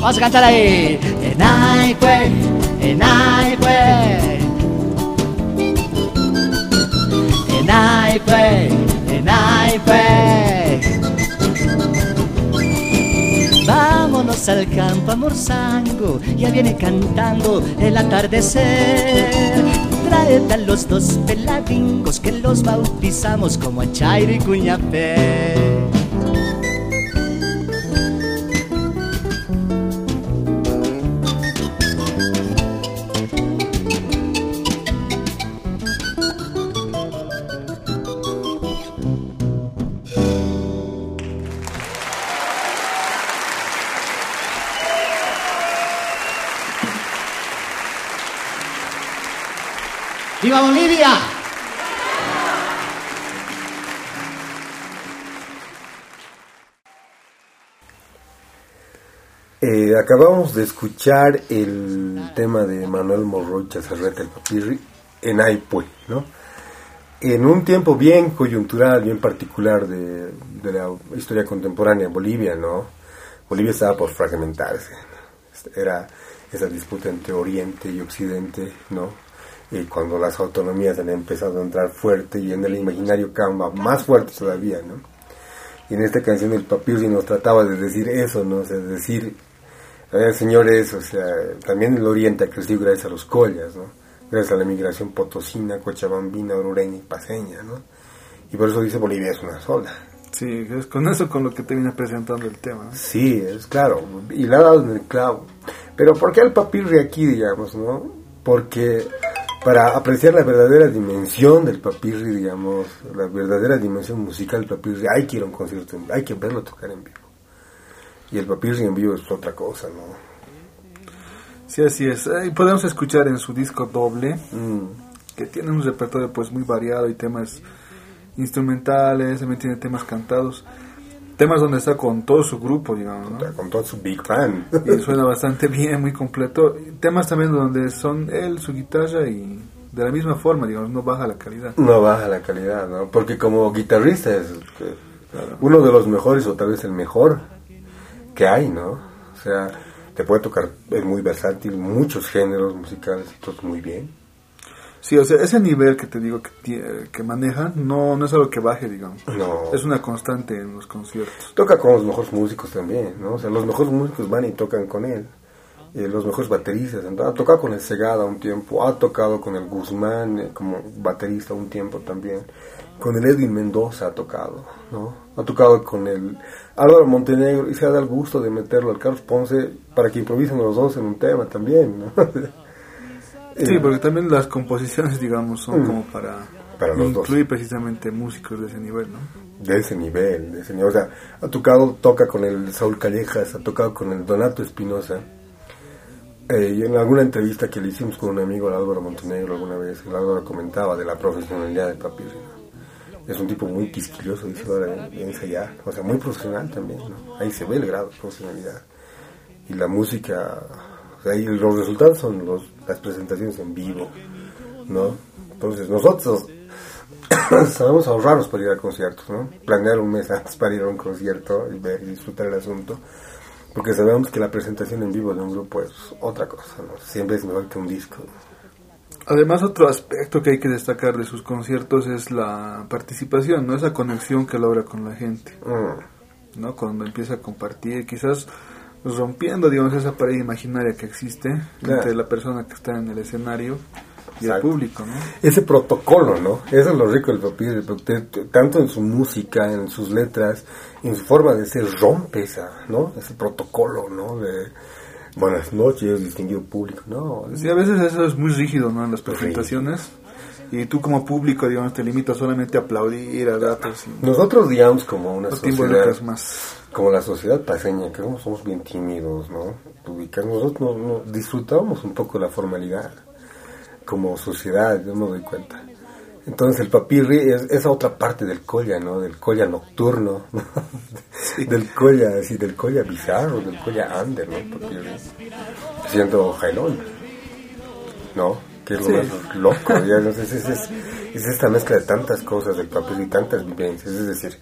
Vamos a cantar ahí. En Aypuy, en Aypuy, en Aypuy, en Aypuy. Vámonos al campo a Morsango, ya viene cantando el atardecer. Tráete a los dos peladingos que los bautizamos como a Chairo y Cuñapé. ¡Viva Bolivia! Acabamos de escuchar el tema de Manuel Morrocha Serreta, el Papirri, en Aypuy, ¿no? En un tiempo bien coyuntural, bien particular de la historia contemporánea de Bolivia, ¿no? Bolivia estaba por fragmentarse. Era esa disputa entre Oriente y Occidente, ¿no? Y cuando las autonomías han empezado a entrar fuerte y en el imaginario camba más fuerte todavía, ¿no? Y en esta canción el Papirri nos trataba de decir eso, ¿no? O sea, decir, señores, o sea, también el Oriente ha crecido gracias a los collas, ¿no? Gracias a la migración potosina, cochabambina, orureña y paceña, ¿no? Y por eso dice Bolivia es una sola. Sí, es con eso con lo que te viene presentando el tema, ¿no? Sí, es claro, y la ha dado en el clavo. Pero ¿por qué el Papirri aquí, digamos, no? Porque para apreciar la verdadera dimensión del Papirri, digamos, la verdadera dimensión musical del Papirri, hay que ir a un concierto, hay que verlo tocar en vivo. Y el Papirri en vivo es otra cosa, ¿no? Sí, así es. Y podemos escuchar en su disco doble, que tiene un repertorio pues muy variado y temas instrumentales, también tiene temas cantados. Temas donde está con todo su grupo, digamos, ¿no? Con todo su big band. Y suena bastante bien, muy completo. Temas también donde son él, su guitarra y de la misma forma, digamos, no baja la calidad. No baja la calidad, ¿no? Porque como guitarrista es uno de los mejores o tal vez el mejor que hay, ¿no? O sea, te puede tocar, es muy versátil, muchos géneros musicales, todos muy bien. Sí, o sea, ese nivel que te digo que maneja no es algo que baje, digamos. No. Es una constante en los conciertos. Toca con los mejores músicos también, ¿no? O sea, los mejores músicos van y tocan con él. Los mejores bateristas. Ha tocado con el Segada un tiempo, ha tocado con el Guzmán como baterista un tiempo también. con el Edwin Mendoza ha tocado, ¿no? Ha tocado con el Álvaro Montenegro, y se ha dado el gusto de meterlo al Carlos Ponce para que improvisen los dos en un tema también, ¿no? Sí, porque también las composiciones, digamos, son como para los incluir dos, precisamente músicos de ese nivel, ¿no? De ese nivel, o sea, ha tocado, toca con el Saúl Callejas, ha tocado con el Donato Espinosa. Y en alguna entrevista que le hicimos con un amigo, el Álvaro Montenegro, alguna vez, el Álvaro comentaba de la profesionalidad de Papirri, ¿no? Es un tipo muy quisquilloso, dice, de ensayar, o sea, muy profesional también, ¿no? Ahí se ve el grado de profesionalidad. Y la música, o sea, y los resultados son las presentaciones en vivo, ¿no? Entonces, nosotros sabemos ahorrarnos para ir a conciertos, ¿no? Planear un mes antes para ir a un concierto y ver y disfrutar el asunto. Porque sabemos que la presentación en vivo de un grupo es otra cosa, ¿no? Siempre es mejor que un disco. Además, otro aspecto que hay que destacar de sus conciertos es la participación, ¿no? Esa conexión que logra con la gente, ¿no? Cuando empieza a compartir, quizás rompiendo, digamos, esa pared imaginaria que existe entre la persona que está en el escenario y el público, ¿no? Ese protocolo, ¿no? Eso es lo rico del Papirri, tanto en su música, en sus letras, en su forma de ser, rompe esa, ¿no? Ese protocolo, ¿no? De buenas noches, distinguido público, ¿no? Sí, a veces eso es muy rígido, ¿no? En las presentaciones. Y tú como público, digamos, te limitas solamente a aplaudir a datos. Nosotros, digamos, como una sociedad más, como la sociedad paceña, que somos bien tímidos, ¿no? Nosotros no disfrutamos un poco la formalidad como sociedad, yo me doy cuenta. Entonces el Papirri es esa otra parte del colla, ¿no? Del colla nocturno, ¿no? Sí. Del colla bizarro, del colla under, ¿no? El Papirri. Siendo jailón, ¿no? Que es lo más loco, ya no sé, es esta mezcla de tantas cosas del Papirri, tantas vivencias, es decir,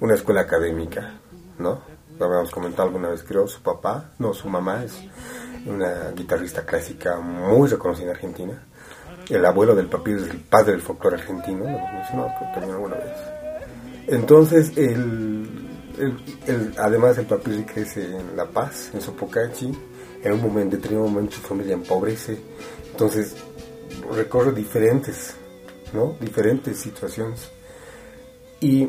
una escuela académica, ¿no? Lo habíamos comentado alguna vez, creo, su mamá es una guitarrista clásica muy reconocida en Argentina. El abuelo del Papirri es el padre del folclore argentino, lo mencionamos también alguna vez. Entonces, además el Papirri crece en La Paz, en Sopocachi. En un momento, su familia empobrece. Entonces, recorre diferentes, ¿no? Diferentes situaciones. Y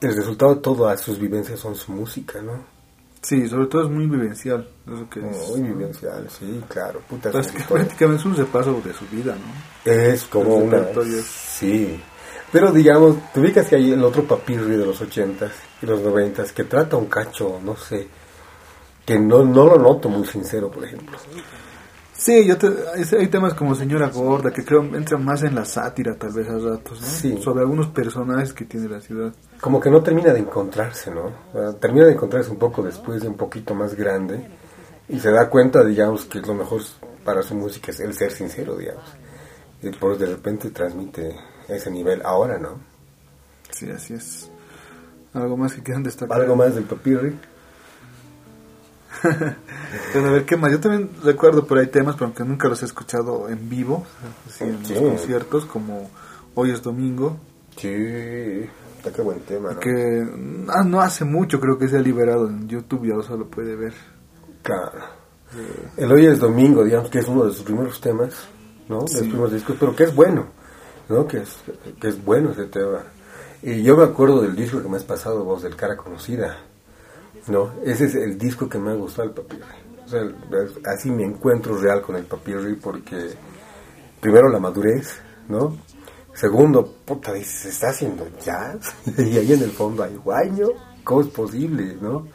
el resultado de todas sus vivencias son su música, ¿no? Sí, sobre todo es muy vivencial. Vivencial, sí, claro. Prácticamente es un repaso de su vida, ¿no? Es como una... Sí. Pero, digamos, te ubicas que hay el otro Papirri de los 80s y los 90s que trata un cacho, no sé, que no lo noto muy sincero, por ejemplo. Sí, hay temas como Señora Gorda, que creo entran más en la sátira, tal vez, a ratos, ¿no? Sí. Sobre algunos personajes que tiene la ciudad. Como que no termina de encontrarse, ¿no? Termina de encontrarse un poco después, de un poquito más grande, y se da cuenta, digamos, que lo mejor para su música es el ser sincero, digamos. Y por de repente transmite ese nivel ahora, ¿no? Sí, así es. ¿Algo más que quieran destacar? ¿Algo más del Papirri? Bueno, a ver, ¿qué más? Yo también recuerdo por ahí temas, pero aunque nunca los he escuchado en vivo, así en los conciertos, como Hoy es Domingo. Sí, está, qué buen tema, ¿no? Que no hace mucho creo que se ha liberado en YouTube, ya solo puede ver. Claro. El Hoy es Domingo, digamos, que es uno de sus primeros temas, ¿no? De los primeros discos, pero que es bueno, ¿no? Que es bueno ese tema. Y yo me acuerdo del disco que me has pasado, Voz del Cara Conocida. No, ese es el disco que me ha gustado el Papirri. O sea, así me encuentro real con el Papirri, porque primero la madurez, ¿no? Segundo, puta, se está haciendo jazz y ahí en el fondo hay guaño, ¿cómo es posible, no?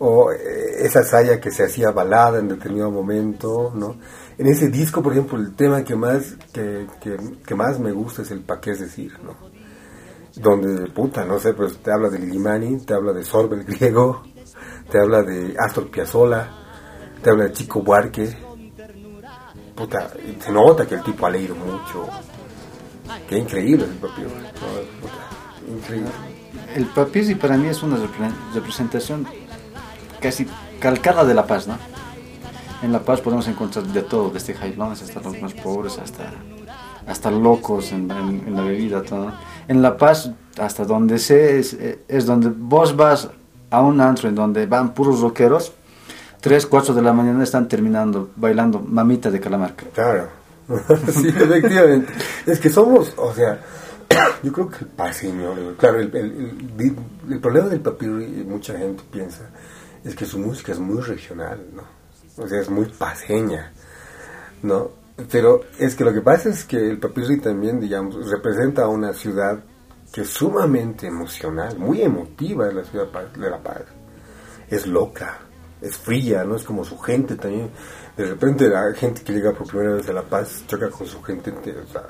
O esa saya que se hacía balada en determinado momento, ¿no? En ese disco, por ejemplo, el tema que más me gusta es el Pa' qué es decir, ¿no? Donde, puta, no sé, pues te habla de Ligimani, te habla de Sorbe el griego, te habla de Astor Piazzolla, te habla de Chico Buarque. Puta, se nota que el tipo ha leído mucho. Qué increíble el Papirri, ¿no? Increíble. El Papirri para mí es una representación casi calcada de La Paz, ¿no? En La Paz podemos encontrar de todo, desde jailones hasta los más pobres, hasta locos en la bebida, todo. En La Paz, hasta donde sé, es donde vos vas a un antro en donde van puros rockeros, 3, 4 de la mañana están terminando bailando Mamita de Kalamarka. Claro, sí, efectivamente. Es que somos, o sea, Yo creo que el paseño, claro, el problema del papirri, mucha gente piensa, es que su música es muy regional, ¿no? O sea, es muy paseña, ¿no? Pero es que lo que pasa es que el papirri también, digamos, representa a una ciudad que es sumamente emocional, muy emotiva, es la ciudad de La Paz. Es loca, es fría, ¿no? Es como su gente también. De repente la gente que llega por primera vez a La Paz choca con su gente, o sea,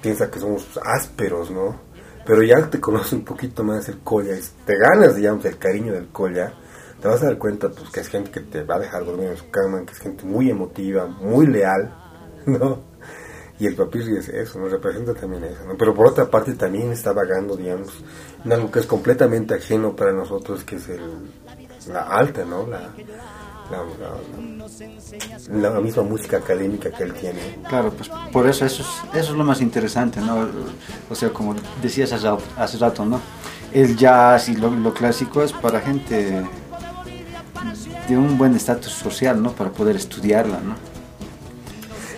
piensa que somos ásperos, ¿no? Pero ya te conoce un poquito más el colla, te ganas, digamos, el cariño del colla, te vas a dar cuenta, pues, que es gente que te va a dejar dormir en su cama, que es gente muy emotiva, muy leal, ¿no? Y el papirri es eso, nos representa también eso, ¿no? Pero por otra parte también está vagando, digamos, en algo que es completamente ajeno para nosotros, que es la alta, ¿no? La misma música académica que él tiene. Claro, pues por eso es lo más interesante, ¿no? O sea, como decías hace rato, ¿no? El jazz y lo clásico es para gente de un buen estatus social, ¿no? Para poder estudiarla, ¿no?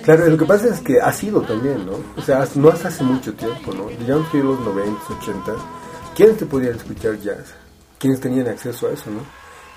Claro, lo que pasa es que ha sido también, ¿no? O sea, no hasta hace mucho tiempo, ¿no? Digamos que en los 90, 80, ¿quiénes te podían escuchar jazz? ¿Quiénes tenían acceso a eso, no?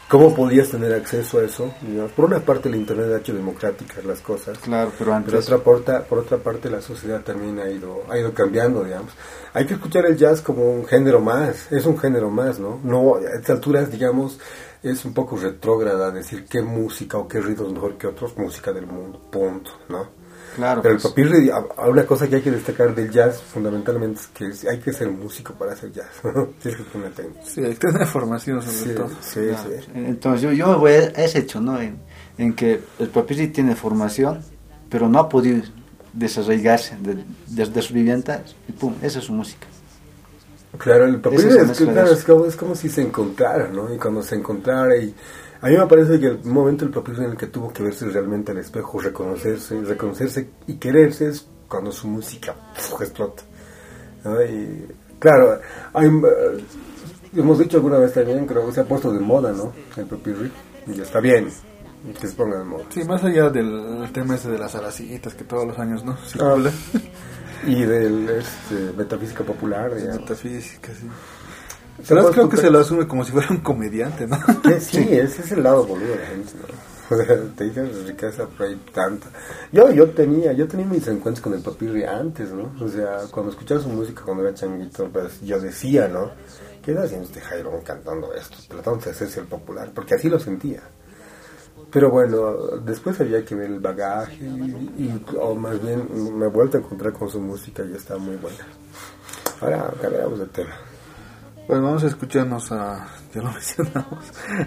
¿Cómo podías tener acceso a eso? Por una parte, el internet ha hecho democráticas las cosas. Claro, pero antes... Por otra parte, la sociedad también ha ido cambiando, digamos. Hay que escuchar el jazz como un género más. Es un género más, ¿no? No, a estas alturas, digamos, es un poco retrógrada decir qué música o qué ritmo es mejor que otros. Música del mundo, punto, ¿no? Claro. Pero pues, el papirri, una cosa que hay que destacar del jazz fundamentalmente es que hay que ser músico para hacer jazz, ¿no? Sí, hay que tener formación sobre todo. Sí, claro. Sí. Entonces yo me voy a ese hecho, ¿no? En que el papirri tiene formación, pero no ha podido desarraigarse de su vivienda y pum, esa es su música. Claro, el papirri es como si se encontrara, ¿no? Y cuando se encontrara y... A mí me parece que el momento del papirri en el que tuvo que verse realmente al espejo, reconocerse y quererse es cuando su música explota, ¿no? Y claro, hemos dicho alguna vez también, creo que se ha puesto de moda, ¿no? El papirri, y está bien que se ponga de moda. Sí, más allá del tema ese de las alacitas que todos los años, ¿no? Circula. Y del metafísica popular, digamos. Metafísica, sí. Pero creo que se lo asume como si fuera un comediante, ¿no? Sí, ese es el lado boludo de la gente, ¿no? O sea, te dicen riqueza por ahí tanta. Yo tenía mis encuentros con el papirri antes, ¿no? O sea, cuando escuchaba su música cuando era changuito, pues yo decía, ¿no? ¿Qué está haciendo este Jairo cantando esto? Tratando de hacerse el popular, porque así lo sentía. Pero bueno, después había que ver el bagaje, o más bien me he vuelto a encontrar con su música y está muy buena. Ahora cambiamos de tema. Pues vamos a escucharnos ya lo mencionamos,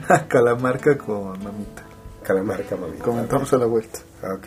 a Kalamarka con Mamita. Kalamarka, Mamita. Comentamos a la vuelta. Ah, ok.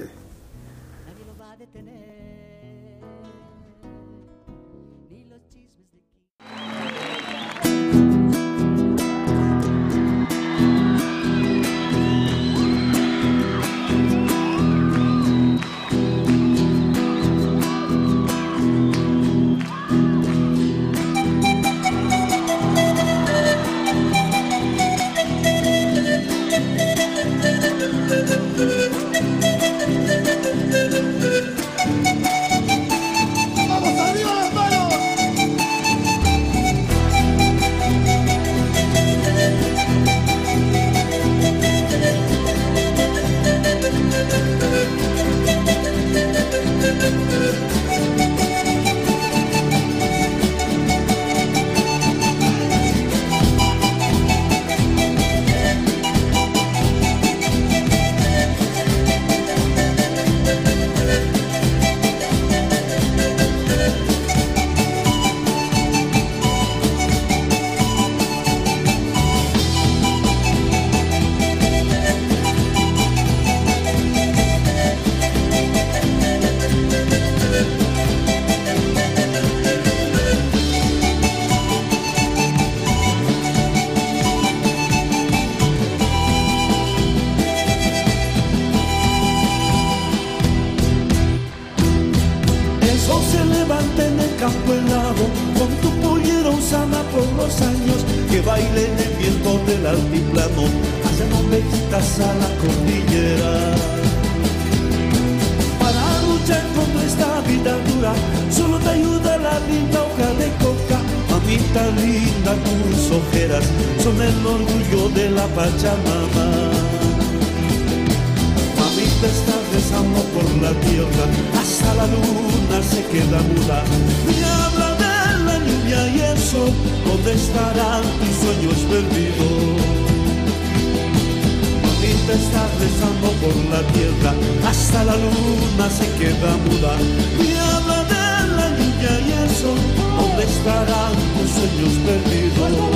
La tan linda, tus ojeras son el orgullo de la Pachamama. Mamita está rezando por la tierra, hasta la luna se queda muda. Me habla de la lluvia y eso, ¿dónde estarán tus sueños perdidos? Mamita está rezando por la tierra, hasta la luna se queda muda. Me habla de la lluvia y eso, ¿dónde estarán tus sueños perdidos?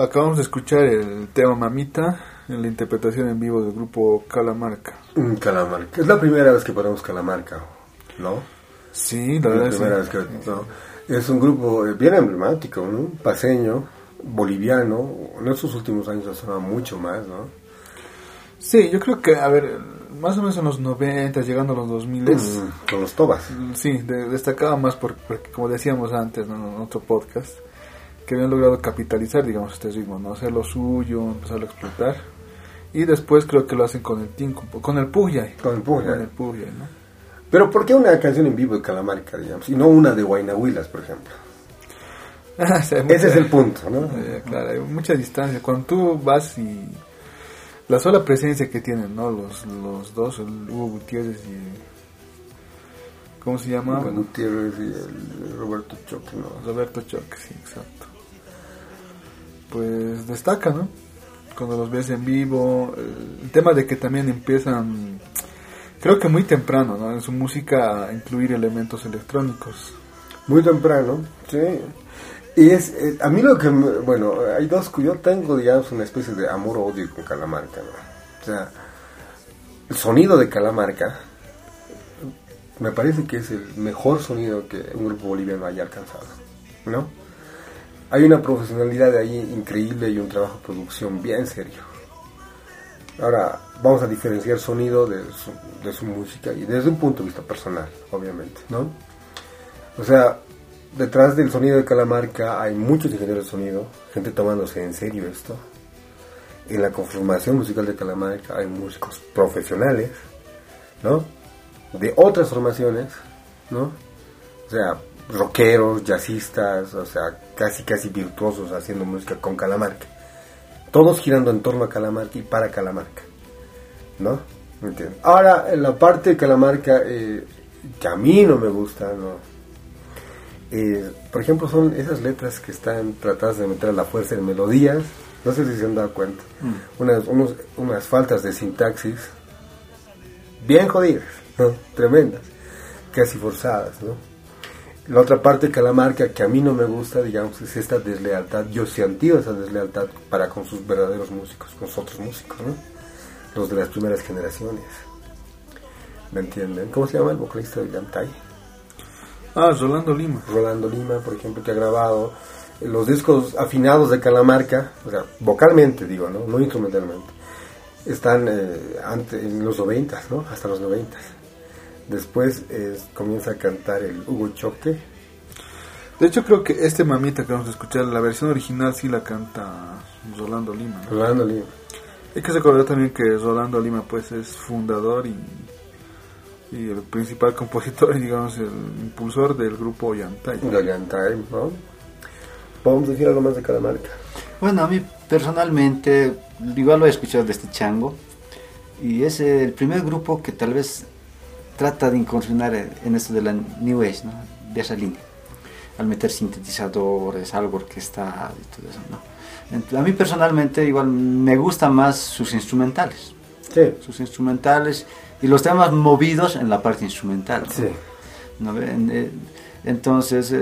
Acabamos de escuchar el tema Mamita en la interpretación en vivo del grupo Kalamarka. Kalamarka. Es la primera vez que ponemos Kalamarka, ¿no? Sí, la verdad es la primera vez que... ¿no? Es un grupo bien emblemático, ¿no? Paceño, boliviano. En estos últimos años ha sonado mucho más, ¿no? Sí, yo creo que, a ver, más o menos en los 90, llegando a los 2000. Con los tobas. Sí, destacaba más porque, como decíamos antes, ¿no?, en otro podcast, que habían logrado capitalizar, digamos, este ritmo, ¿no?, hacer lo suyo, empezarlo a explotar. Y después creo que lo hacen con el tinco, con el puyay. Con el puyay, ¿no? Pero ¿por qué una canción en vivo de Kalamarka, digamos, y no una de Huaynahuilas, por ejemplo? O sea, ese es el punto, ¿no? Claro, hay mucha distancia. Cuando tú vas y... La sola presencia que tienen, ¿no?, los dos, el Hugo Gutiérrez y... ¿Cómo se llama? Hugo Gutiérrez y el Roberto Choque, ¿no? Roberto Choque, sí, exacto. Pues destaca, ¿no?, cuando los ves en vivo. El tema de que también empiezan, creo que muy temprano, ¿no?, en su música, a incluir elementos electrónicos. Muy temprano, sí. Y es, a mí lo que, bueno, hay dos que yo tengo, digamos, una especie de amor-odio con Kalamarka, ¿no? O sea, el sonido de Kalamarka me parece que es el mejor sonido que un grupo boliviano haya alcanzado, ¿no? Hay una profesionalidad ahí increíble y un trabajo de producción bien serio. Ahora, vamos a diferenciar sonido de su música, y desde un punto de vista personal, obviamente, ¿no? O sea... Detrás del sonido de Kalamarka hay muchos ingenieros de sonido, gente tomándose en serio esto. En la conformación musical de Kalamarka hay músicos profesionales, ¿no?, de otras formaciones, ¿no? O sea, rockeros, jazzistas, o sea, casi virtuosos haciendo música con Kalamarka. Todos girando en torno a Kalamarka y para Kalamarka, ¿no? ¿Entiendes? Ahora, en la parte de Kalamarka que a mí no me gusta, ¿no?, por ejemplo, son esas letras que están tratadas de meter a la fuerza en melodías. No sé si se han dado cuenta. Unas faltas de sintaxis bien jodidas, ¿no?, tremendas, casi forzadas, ¿no? La otra parte de Kalamarka que a mí no me gusta, digamos, es esta deslealtad. Yo he sentido esa deslealtad para con sus verdaderos músicos, con otros músicos, ¿no?, los de las primeras generaciones. ¿Me entienden? ¿Cómo se llama el vocalista de Ollantay? Ah, Rolando Lima, por ejemplo, que ha grabado los discos afinados de Kalamarka, o sea, vocalmente, digo, no instrumentalmente. Están en los 90, ¿no?, hasta los 90. Después comienza a cantar el Hugo Choque. De hecho, creo que este mamita que vamos a escuchar, la versión original sí la canta Rolando Lima, ¿no? Rolando Lima. Hay que recordar también que Rolando Lima, pues, es fundador y el principal compositor, digamos, el impulsor del grupo Ollantay. ¿No? ¿Podemos decir algo más de Kalamarka? Bueno, a mí personalmente, igual lo he escuchado de este chango, y es el primer grupo que tal vez trata de incursionar en esto de la New Age, ¿no?, de esa línea, al meter sintetizadores, algo orquestado y todo eso, ¿no? A mí personalmente igual me gustan más sus instrumentales. Sí. Sus instrumentales y los temas movidos en la parte instrumental, ¿no? Sí. Entonces,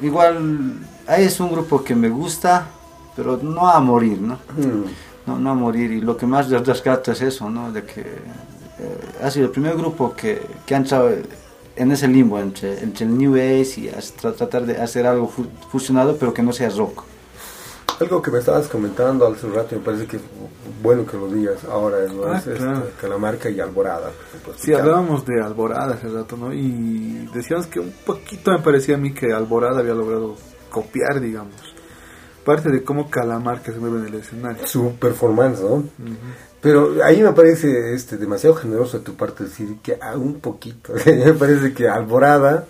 igual es un grupo que me gusta, pero no a morir, ¿no? No a morir, y lo que más les rescato es eso, ¿no?, de que ha sido el primer grupo que ha entrado en ese limbo entre el New Age y tratar de hacer algo fusionado, pero que no sea rock. Algo que me estabas comentando hace un rato, me parece que es bueno que lo digas ahora, ¿no? Claro. Kalamarka y Alborada. Sí, hablábamos de Alborada hace rato, ¿no? Y decíamos que un poquito me parecía a mí que Alborada había logrado copiar, digamos, parte de cómo Kalamarka se mueve en el escenario. Su performance, ¿no? Uh-huh. Pero ahí me parece demasiado generoso de tu parte decir que un poquito. Me parece que Alborada...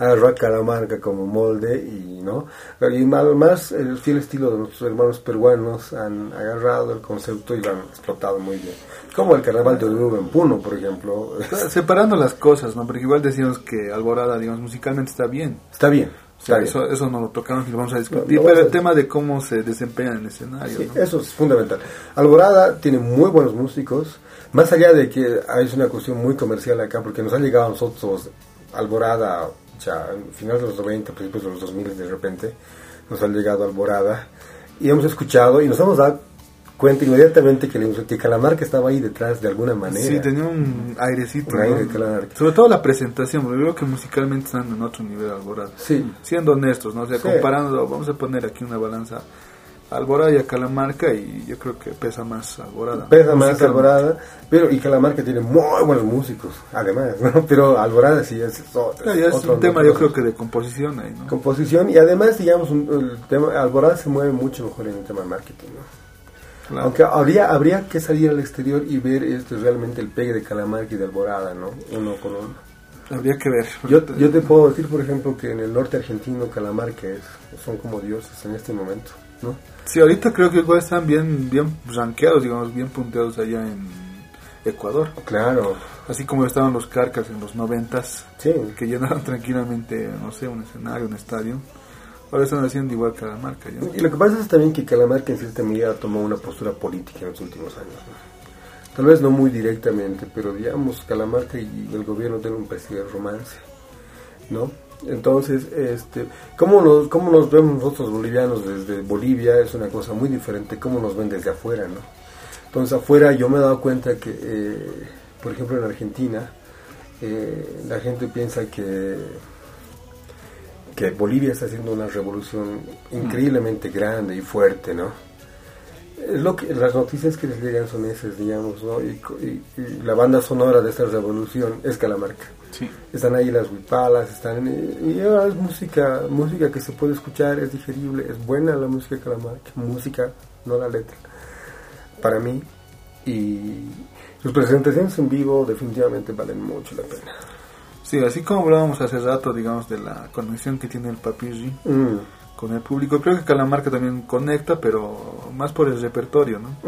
agarró a Kalamarka como molde y no, y además el fiel estilo de nuestros hermanos peruanos han agarrado el concepto y lo han explotado muy bien, como el carnaval de Oruro en Puno, por ejemplo. Separando las cosas, ¿no?, porque igual decíamos que Alborada, digamos, musicalmente está bien, o sea, está bien. Eso no lo tocamos y lo vamos a discutir, pero el tema de cómo se desempeña en el escenario, sí, ¿no?, eso es fundamental. Alborada tiene muy buenos músicos, más allá de que hay una cuestión muy comercial acá, porque nos ha llegado a nosotros Alborada al final de los 90, principios de los 2000, de repente nos han llegado a Alborada y hemos escuchado y nos hemos dado cuenta inmediatamente que Kalamarka estaba ahí detrás de alguna manera. Sí, tenía un airecito, un aire, ¿no?, de Kalamarka. Sobre todo la presentación, porque creo que musicalmente están en otro nivel Alborada. Sí. Siendo honestos, ¿no? O sea, sí, comparando, vamos a poner aquí una balanza Alborada y a Kalamarka, y yo creo que pesa más Alborada. Pesa más Alborada, pero y Kalamarka tiene muy buenos músicos, además, ¿no? Pero Alborada sí es un tema, yo creo que de composición ahí, ¿no? Composición, y además, digamos, el tema Alborada se mueve mucho mejor en el tema de marketing, ¿no? Claro. Aunque habría que salir al exterior y ver realmente el pegue de Kalamarka y de Alborada, ¿no? Uno con uno. Habría que ver. Yo te puedo decir, por ejemplo, que en el norte argentino Kalamarka son como dioses en este momento, ¿no? Sí, ahorita creo que igual están bien rankeados, digamos, bien punteados allá en Ecuador. Claro. Así como estaban los Kjarkas en los 90s, sí, que llenaron tranquilamente, no sé, un escenario, un estadio. Ahora están haciendo igual Kalamarka, ¿no? Y lo que pasa es también que Kalamarka en cierta medida tomó una postura política en los últimos años, ¿no? Tal vez no muy directamente, pero digamos, Kalamarka y el gobierno tienen un pequeño romance, ¿no? Entonces, ¿cómo nos vemos nosotros bolivianos desde Bolivia? Es una cosa muy diferente, ¿cómo nos ven desde afuera, no? Entonces, afuera yo me he dado cuenta que, por ejemplo, en Argentina, la gente piensa que Bolivia está haciendo una revolución increíblemente grande y fuerte, ¿no? Las noticias que les llegan son esas, digamos, ¿no? Y la banda sonora de esta revolución es Kalamarka. Sí. Están ahí las huipalas, y es música que se puede escuchar, es digerible, es buena la música de Kalamarka, música, no la letra, para mí. Y sus presentaciones en vivo definitivamente valen mucho la pena. Sí, así como hablábamos hace rato, digamos, de la conexión que tiene el Papirri con el público, creo que Kalamarka también conecta, pero más por el repertorio, ¿no?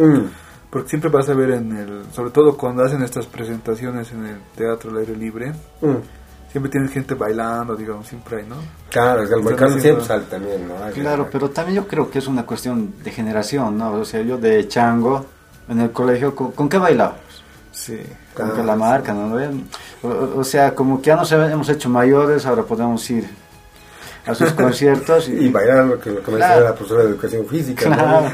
Porque siempre vas a ver sobre todo cuando hacen estas presentaciones en el teatro al aire libre, siempre tienes gente bailando, digamos, siempre hay, ¿no? Claro, el volcán siempre sale también, ¿no? Claro, pero también yo creo que es una cuestión de generación, ¿no? O sea, yo de chango, en el colegio, ¿con qué bailábamos? Sí, con Kalamarka, sí, ¿no? O sea, como que ya nos hemos hecho mayores, ahora podemos ir a sus conciertos y bailar lo que me decía la profesora de educación física, claro, ¿no?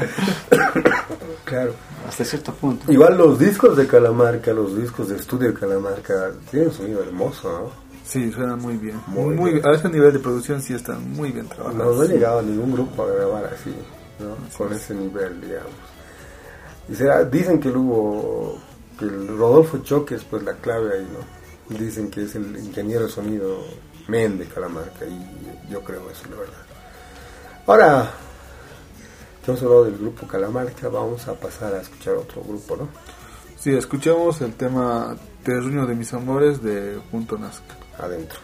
Claro, hasta cierto punto. Igual los discos de Kalamarka, los discos de estudio de Kalamarka tienen un sonido hermoso, ¿no? Sí, suenan muy bien, muy bien. A ese nivel de producción sí están muy bien trabajados. No ha llegado a ningún grupo a grabar así, ¿no? Así con ese nivel, digamos. Y dicen que el Rodolfo Choque es pues la clave ahí, ¿no? Dicen que es el ingeniero de sonido de Kalamarka, y yo creo eso, la verdad. Ahora que hemos hablado del grupo Kalamarka, vamos a pasar a escuchar otro grupo, ¿no? Sí, escuchamos el tema Terruño de mis amores de Punto Nazca. Adentro.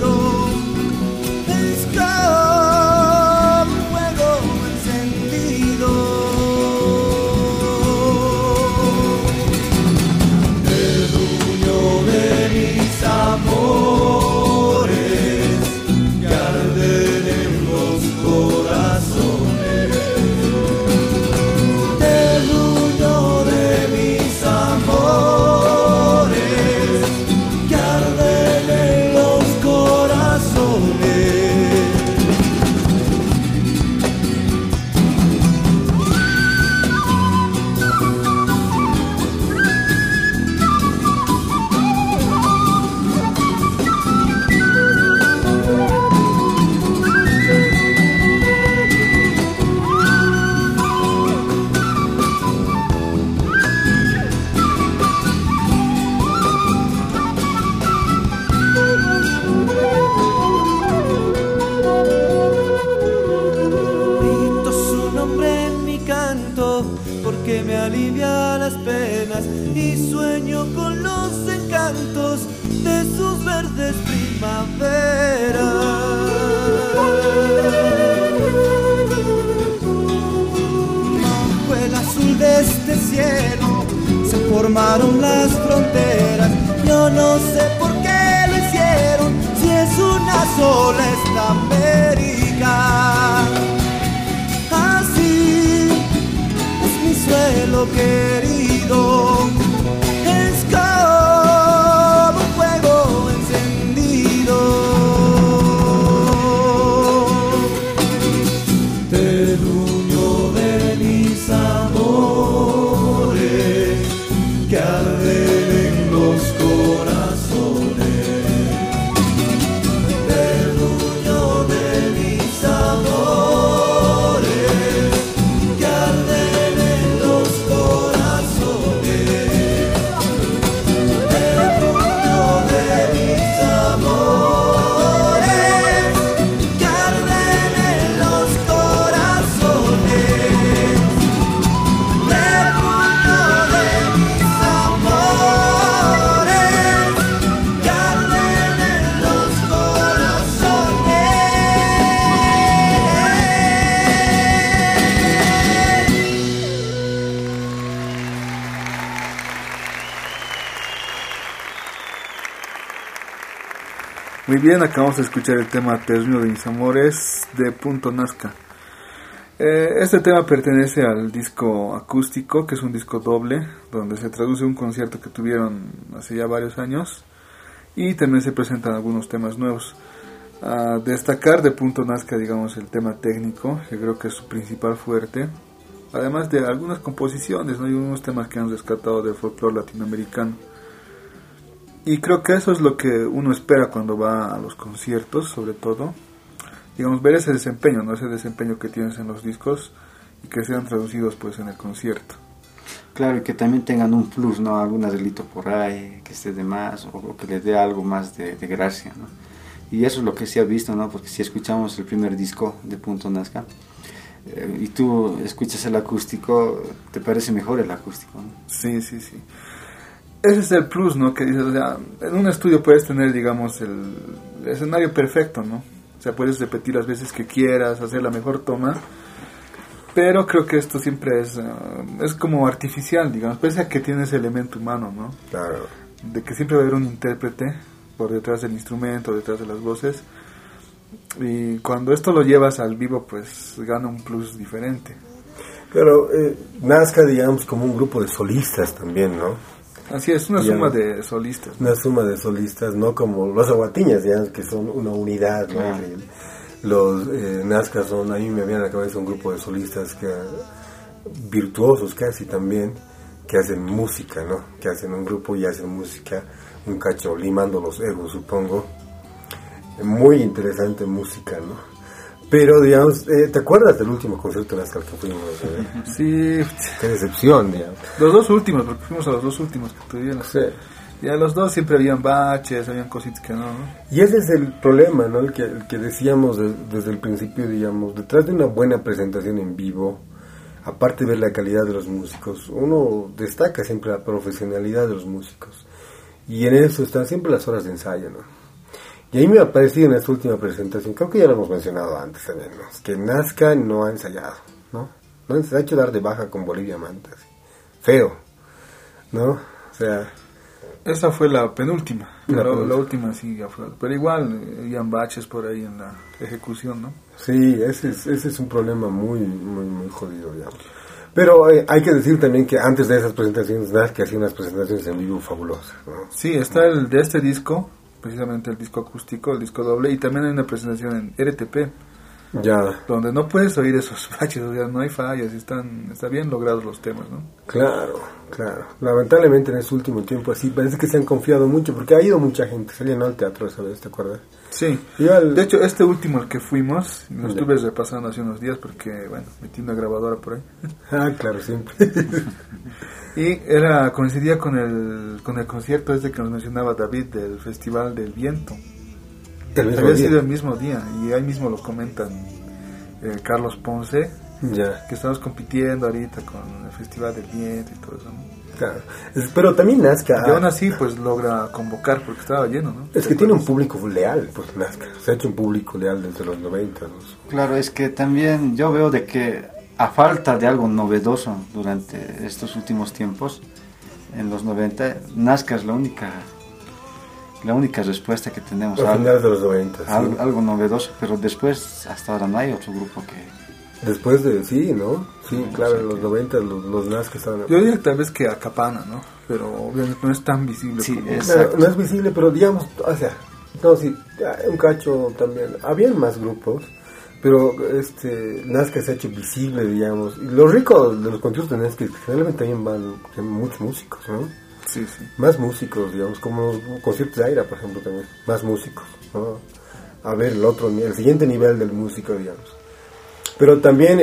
Querido, pescado, fuego encendido. que me alivia las penas y sueño con los encantos de sus verdes primaveras. Fue el azul de este cielo, se formaron las fronteras. Yo no sé por qué lo hicieron, si es una sola esta América. Así es mi suelo querido, es como un fuego encendido. Te dueño de mis amores, que arden en los corazones. Te dueño de mis amores, que arden en los corazones. Te dueño de mis amores, que arden en los corazones. Te dueño de mis amores, que arden en los corazones. Muy bien, acabamos de escuchar el tema Terruño de mis amores de Punto Nazca. Este tema pertenece al disco acústico, que es un disco doble, donde se traduce un concierto que tuvieron hace ya varios años, y también se presentan algunos temas nuevos. A destacar de Punto Nazca, digamos, el tema técnico, que creo que es su principal fuerte, además de algunas composiciones, ¿no? Y unos temas que han rescatado del folclore latinoamericano. Y creo que eso es lo que uno espera cuando va a los conciertos, sobre todo, digamos, ver ese desempeño, ¿no? Ese desempeño que tienes en los discos y que sean traducidos pues en el concierto. Claro, y que también tengan un plus, ¿no? Algún arreglito por ahí, que esté de más, o que les dé algo más de gracia, ¿no? Y eso es lo que se ha visto, ¿no? Porque si escuchamos el primer disco de Punto Nazca, y tú escuchas el acústico, te parece mejor el acústico, ¿no? Sí. Ese es el plus, ¿no? Que dices, o sea, en un estudio puedes tener, digamos, el escenario perfecto, ¿no? O sea, puedes repetir las veces que quieras, hacer la mejor toma, pero creo que esto siempre es como artificial, digamos, pese a que tiene ese elemento humano, ¿no? Claro. De que siempre va a haber un intérprete por detrás del instrumento, detrás de las voces, y cuando esto lo llevas al vivo, pues gana un plus diferente. Claro, Nazca, digamos, como un grupo de solistas también, ¿no? Así es, una suma de solistas, ¿no? Una suma de solistas, no como los Awatiñas, digamos, que son una unidad, ¿no? Ah. Los Nazcas son, a mí me viene a la cabeza un grupo de solistas que virtuosos casi también, que hacen música, ¿no? Que hacen un grupo y hacen música, un cacho, limando los egos, supongo. Muy interesante música, ¿no? Pero, digamos, ¿te acuerdas del último concierto de Nazca que fuimos? Sí. Qué decepción, digamos. Los dos últimos, porque fuimos a los dos últimos que tuvieron. Sí. Y a los dos siempre habían baches, habían cositas que no. Y ese es el problema, ¿no? El que decíamos desde el principio, digamos, detrás de una buena presentación en vivo, aparte de ver la calidad de los músicos, uno destaca siempre la profesionalidad de los músicos. Y en eso están siempre las horas de ensayo, ¿no? Y ahí me ha parecido en esta última presentación, creo que ya lo hemos mencionado antes también, ¿no? Es que Nazca no ha ensayado, ¿no? No se ha hecho dar de baja con Bolivia Manta, así. Feo, ¿no? O sea, esa fue la penúltima, la última sí, ya fue, pero igual habían baches por ahí en la ejecución, ¿no? Sí, ese es un problema muy, muy, muy jodido, digamos. Pero hay que decir también que antes de esas presentaciones Nazca hacía unas presentaciones en vivo fabulosas, ¿no? Sí, está el de este disco, precisamente el disco acústico, el disco doble, y también hay una presentación en RTP, ya, donde no puedes oír esos baches, o sea, no hay fallas, están bien logrados los temas, ¿no? Claro, lamentablemente en este último tiempo así, parece que se han confiado mucho, porque ha ido mucha gente, salían al teatro esa vez, ¿te acuerdas? Sí, de hecho este último al que fuimos, lo estuve repasando hace unos días, porque, bueno, metí una grabadora por ahí. Ah, claro, siempre. Y coincidía con el concierto este que nos mencionaba David del Festival del Viento. Había sido el mismo día, y ahí mismo lo comentan Carlos Ponce Ya. Que estamos compitiendo ahorita con el Festival del Viento y todo eso, ¿no? Claro. Pero también Nazca... Y aún así, pues, logra convocar, porque estaba lleno, ¿no? Es que tiene un público leal, pues, Nazca. Se ha hecho un público leal desde los 90. Claro, es que también yo veo de que, a falta de algo novedoso durante estos últimos tiempos, en los 90, Nazca es la única respuesta que tenemos. Al final de los 90, sí. Algo novedoso, pero después, hasta ahora no hay otro grupo que... Después de, sí, ¿no? Sí, no, claro, en los 90 los Nazca estaban... Yo diría tal vez que acapana, ¿no? Pero obviamente no es tan visible. Sí, como... Claro, no es visible, pero digamos, o sea, no, sí, un cacho también. Habían más grupos, pero Nazca se ha hecho visible, digamos. Y lo rico de los conciertos de Nazca es que generalmente también van muchos músicos, ¿no? Sí, sí. Más músicos, digamos, como conciertos de Aira, por ejemplo, también. Más músicos, ¿no? A ver, el siguiente nivel del músico, digamos. Pero también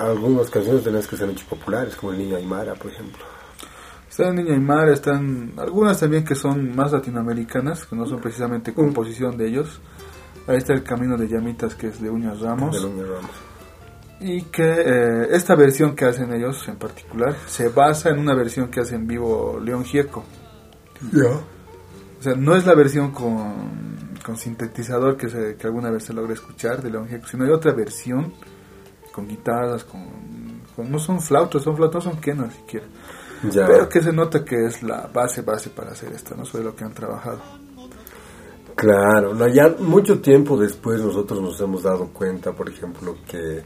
algunas canciones de las que se han hecho populares, como El Niño Aymara, por ejemplo. Está El Niño Aymara, están algunas también que son más latinoamericanas, que no son precisamente composición de ellos. Ahí está El Camino de Llamitas, que es de Uñas Ramos. De Uñas Ramos. Y que esta versión que hacen ellos en particular se basa en una versión que hace en vivo León Gieco. Ya. Yeah. O sea, no es la versión con sintetizador que alguna vez se logra escuchar de León Gieco, sino hay otra versión con guitarras, no son flautas, no son quenas siquiera. Yeah. Pero que se nota que es la base para hacer esto, ¿no? Sobre lo que han trabajado. Claro, ya mucho tiempo después nosotros nos hemos dado cuenta, por ejemplo, que...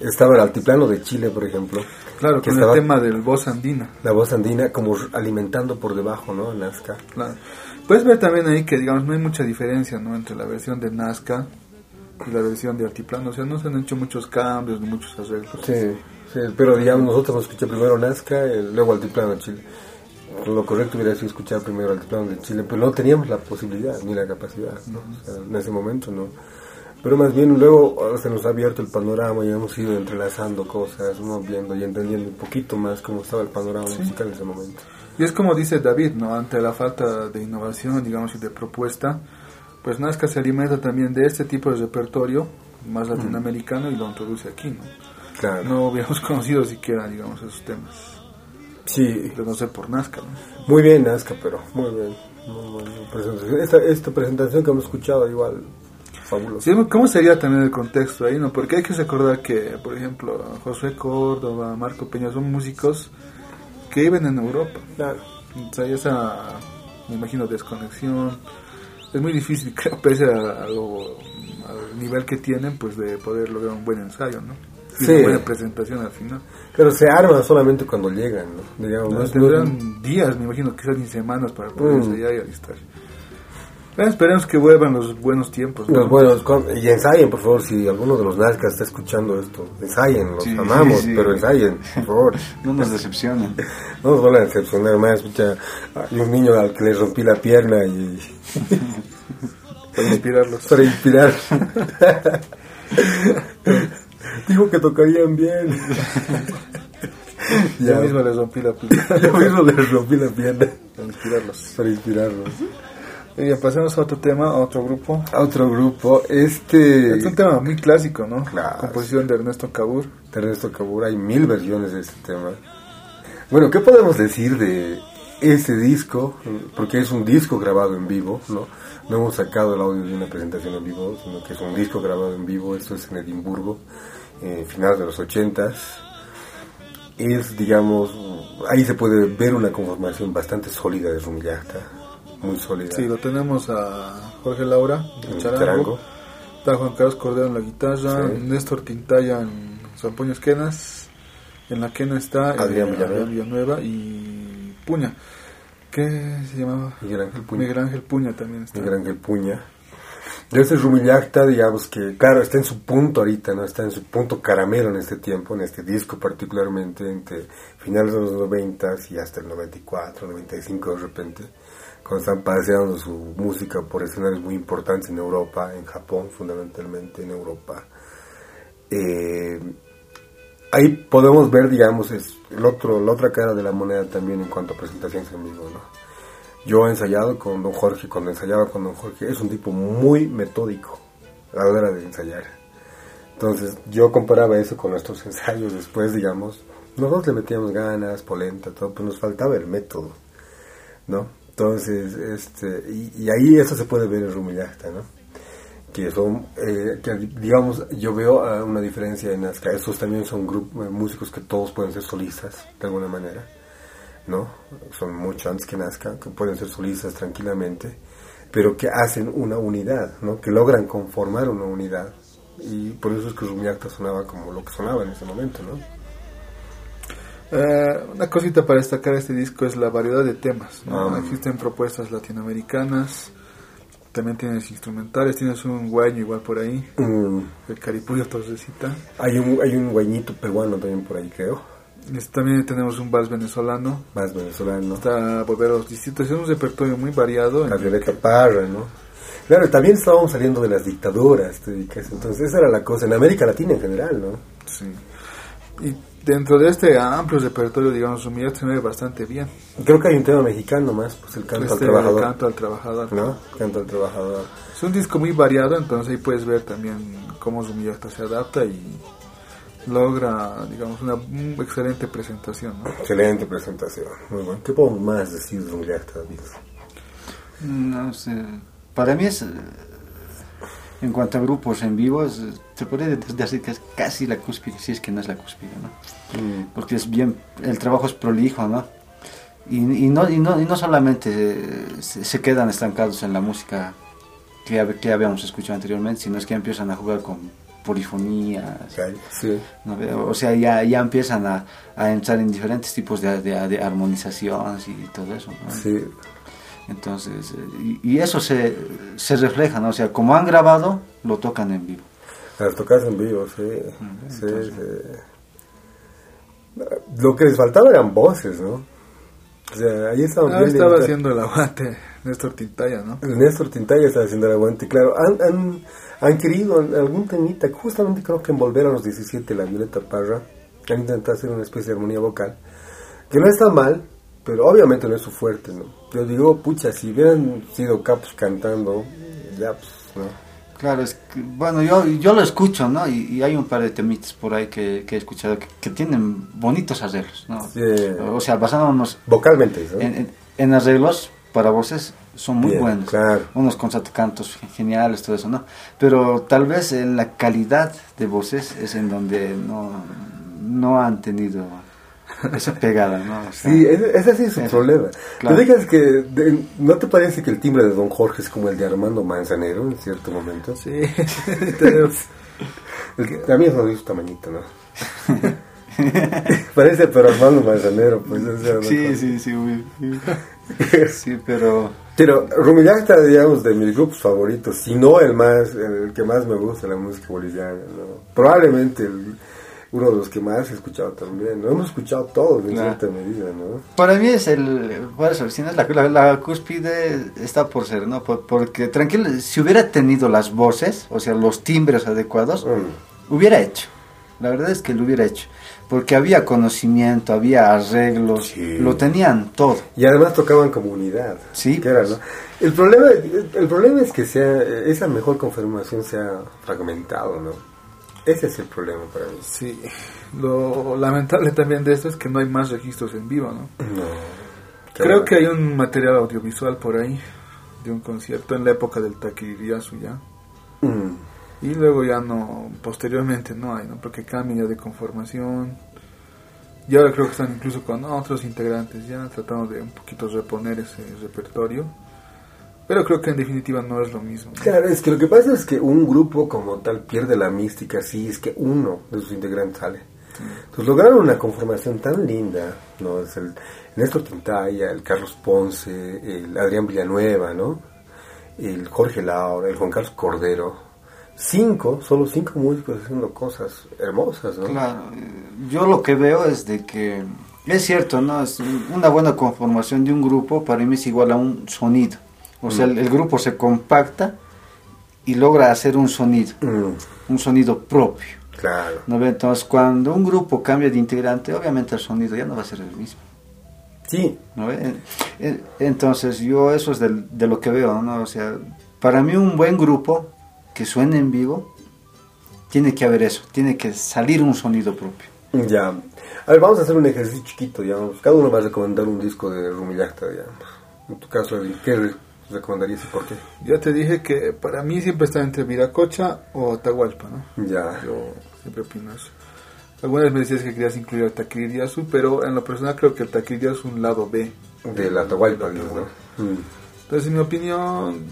estaba el Altiplano de Chile, por ejemplo. Claro, que con el tema del Voz Andina. La Voz Andina como alimentando por debajo, ¿no? El Nazca. Claro. Puedes ver también ahí que, digamos, no hay mucha diferencia, ¿no? Entre la versión de Nazca y la versión de Altiplano. O sea, no se han hecho muchos cambios, muchos arreglos. Sí, pero digamos, nosotros hemos escuchado primero Nazca, luego Altiplano de Chile. Lo correcto hubiera sido escuchar primero Altiplano de Chile, pero no teníamos la posibilidad ni la capacidad, ¿no? O sea, en ese momento, ¿no? Pero más bien luego se nos ha abierto el panorama y hemos ido entrelazando cosas, ¿no? Viendo y entendiendo un poquito más cómo estaba el panorama musical en ese momento. Y es como dice David, ¿no? Ante la falta de innovación, digamos, y de propuesta, pues Nazca se alimenta también de este tipo de repertorio más latinoamericano y lo introduce aquí, ¿no? Claro. No hubiéramos conocido siquiera, digamos, esos temas. Sí. De no ser por Nazca, ¿no? Muy bien Nazca, pero muy bien. Muy buena presentación. Esta presentación que hemos escuchado igual... Fabuloso. ¿Cómo sería también el contexto ahí, no? Porque hay que recordar que, por ejemplo, José Córdoba, Marco Peña, son músicos que viven en Europa. Claro. O sea, esa, me imagino, desconexión. Es muy difícil, creo, pese al nivel que tienen, pues de poder lograr un buen ensayo, ¿no? Y sí. Una buena presentación al final. Pero se arman solamente cuando llegan, ¿no? Digamos, no tendrán días, me imagino, quizás ni semanas para poder ensayar y alistar. Esperemos que vuelvan los buenos tiempos, ¿no? Los buenos, y ensayen, por favor, si alguno de los nazcas está escuchando esto, ensayen, los amamos, sí. Pero ensayen, por favor. No nos decepcionen. No nos van a decepcionar más, escucha, hay un niño al que le rompí la pierna y... Para inspirarlos. Dijo que tocarían bien. Yo mismo les rompí la pierna. Para inspirarlos. Ya pasemos a otro tema, a otro grupo. Es un tema muy clásico, ¿no? Claro. Composición de Ernesto Cabur. Hay 1000 versiones de este tema. Bueno, ¿qué podemos decir de este disco? Porque es un disco grabado en vivo, ¿no? No hemos sacado el audio de una presentación en vivo, sino que es un disco grabado en vivo. Esto es en Edimburgo, finales de los 80s. Es, digamos, ahí se puede ver una conformación bastante sólida de Rumillajta. Muy sólida. Sí, lo tenemos a Jorge Laura en charango, está Juan Carlos Cordero en la guitarra, Néstor Tintaya en zampoños quenas, en la quena está Adrián Villanueva y Puña, que se llamaba Miguel Ángel Puña también está. Miguel Ángel Puña. De ese Rumillajta, digamos que, claro, está en su punto ahorita, ¿no? Está en su punto caramelo en este tiempo, en este disco particularmente, entre finales de los 90 y hasta el 94, 95 de repente. Cuando están paseando su música por escenarios muy importantes en Europa, en Japón, fundamentalmente en Europa. Ahí podemos ver, digamos, la otra cara de la moneda también en cuanto a presentaciones en vivo, ¿no? Yo he ensayado con Don Jorge, cuando ensayaba con Don Jorge, es un tipo muy metódico a la hora de ensayar. Entonces yo comparaba eso con nuestros ensayos después, digamos. Nosotros le metíamos ganas, polenta, todo, pues nos faltaba el método, ¿no? Entonces, y ahí eso se puede ver en Rumillajta, ¿no? Que son, que digamos, yo veo una diferencia en Nazca. Esos también son grupos, músicos que todos pueden ser solistas, de alguna manera, ¿no? Son mucho antes que Nazca, que pueden ser solistas tranquilamente, pero que hacen una unidad, ¿no? Que logran conformar una unidad. Y por eso es que Rumillajta sonaba como lo que sonaba en ese momento, ¿no? Una cosita para destacar este disco es la variedad de temas, ¿no? Existen propuestas latinoamericanas, también tienes instrumentales, tienes un guaño igual por ahí, el caripuyo torcecita. Hay un guañito peruano también por ahí, creo. También tenemos un vals venezolano. Está volver a los distintos, es un repertorio muy variado. La Violeta Parra, ¿no? Claro, también estábamos saliendo de las dictaduras, entonces esa era la cosa, en América Latina en general, ¿no? Sí. Y dentro de este amplio repertorio, digamos, Rumillajta se mueve bastante bien. Creo que hay un tema mexicano más, pues el canto al trabajador. Canto al trabajador. Es un disco muy variado, entonces ahí puedes ver también cómo Rumillajta se adapta y logra, digamos, una excelente presentación, ¿no? Excelente presentación, muy bueno. ¿Qué podemos más decir de Rumillajta, David? No sé, para mí es... En cuanto a grupos en vivo, se puede decir que es casi la cúspide, si es que no es la cúspide, ¿no? Porque es bien, el trabajo es prolijo, ¿no? Y no solamente se quedan estancados en la música que habíamos escuchado anteriormente, sino es que empiezan a jugar con polifonías, sí. ¿No? O sea, ya empiezan a entrar en diferentes tipos de armonizaciones y todo eso, ¿no? Sí. Entonces, y eso se refleja, ¿no? O sea, como han grabado, lo tocan en vivo. Las tocas en vivo, sí. Entonces, sí. Lo que les faltaba eran voces, ¿no? O sea, ahí estaban bien estaba limitados. Haciendo el aguante Néstor Tintaya, ¿no? Néstor Tintaya estaba haciendo el aguante, claro. Han querido algún temita, justamente creo que en Volver a los 17, la Violeta Parra, han intentado hacer una especie de armonía vocal, que no está mal, pero obviamente no es su fuerte, ¿no? Yo digo, pucha, si hubieran sido capos cantando, ya, pues, ¿no? Claro, es que, bueno, yo lo escucho, ¿no? Y hay un par de temitas por ahí que he escuchado que tienen bonitos arreglos, ¿no? Sí. O sea, basándonos... Vocalmente, ¿no? En arreglos para voces son muy bien, buenos. Claro. Unos contracantos geniales, todo eso, ¿no? Pero tal vez en la calidad de voces es en donde no han tenido... Esa pegada, ¿no? O sea, sí, ese sí es su problema. Claro. ¿Te digas que no te parece que el timbre de Don Jorge es como el de Armando Manzanero en cierto momento? Sí. A mí es de su tamañito, ¿no? Parece, pero Armando Manzanero, pues. O sea, sí, pero... Pero Rumillajta, digamos, de mis grupos favoritos, si no el que más me gusta la música boliviana, ¿no? Probablemente uno de los que más he escuchado también, lo hemos escuchado todos en cierta medida, ¿no? Para mí es la cúspide está por ser, ¿no? Porque tranquilo, si hubiera tenido las voces, o sea, los timbres adecuados, hubiera hecho. La verdad es que lo hubiera hecho, porque había conocimiento, había arreglos, lo tenían todo. Y además tocaban como unidad. Sí. Que era, ¿no? El problema es que esa mejor confirmación se ha fragmentado, ¿no? Ese es el problema para mí. Sí, lo lamentable también de esto es que no hay más registros en vivo, ¿no? No. Creo que hay un material audiovisual por ahí, de un concierto en la época del Taquiriasu ya. Y luego ya no, posteriormente no hay, ¿no? Porque cambia de conformación. Y ahora creo que están incluso con otros integrantes ya, tratando de un poquito reponer ese repertorio. Pero creo que en definitiva no es lo mismo, ¿no? Claro, es que lo que pasa es que un grupo como tal pierde la mística, sí, es que uno de sus integrantes sale. Sí. Entonces lograron una conformación tan linda, ¿no? Es el Néstor Tintaya, el Carlos Ponce, el Adrián Villanueva, ¿no? El Jorge Laura, el Juan Carlos Cordero. Solo cinco músicos haciendo cosas hermosas, ¿no? Claro, yo lo que veo es de que, es cierto, ¿no? Es una buena conformación de un grupo, para mí es igual a un sonido. O sea, el grupo se compacta y logra hacer un sonido, un sonido propio. Claro. ¿No? Entonces, cuando un grupo cambia de integrante, obviamente el sonido ya no va a ser el mismo. Sí. ¿No? Entonces, yo eso es de lo que veo, ¿no? O sea, para mí un buen grupo que suene en vivo tiene que haber eso, tiene que salir un sonido propio. Ya, a ver, vamos a hacer un ejercicio chiquito, ya, cada uno va a recomendar un disco de Rumillajta, ya. En tu caso, ¿qué recomendarías y por qué? Ya te dije que para mí siempre está entre Viracocha o Atahualpa, ¿no? Ya. Yo siempre opino eso. Algunas me decías que querías incluir al Taquiriasu, pero en lo personal creo que el Taquiriasu es un lado B. Del Atahualpa, ¿no? Entonces, en mi opinión,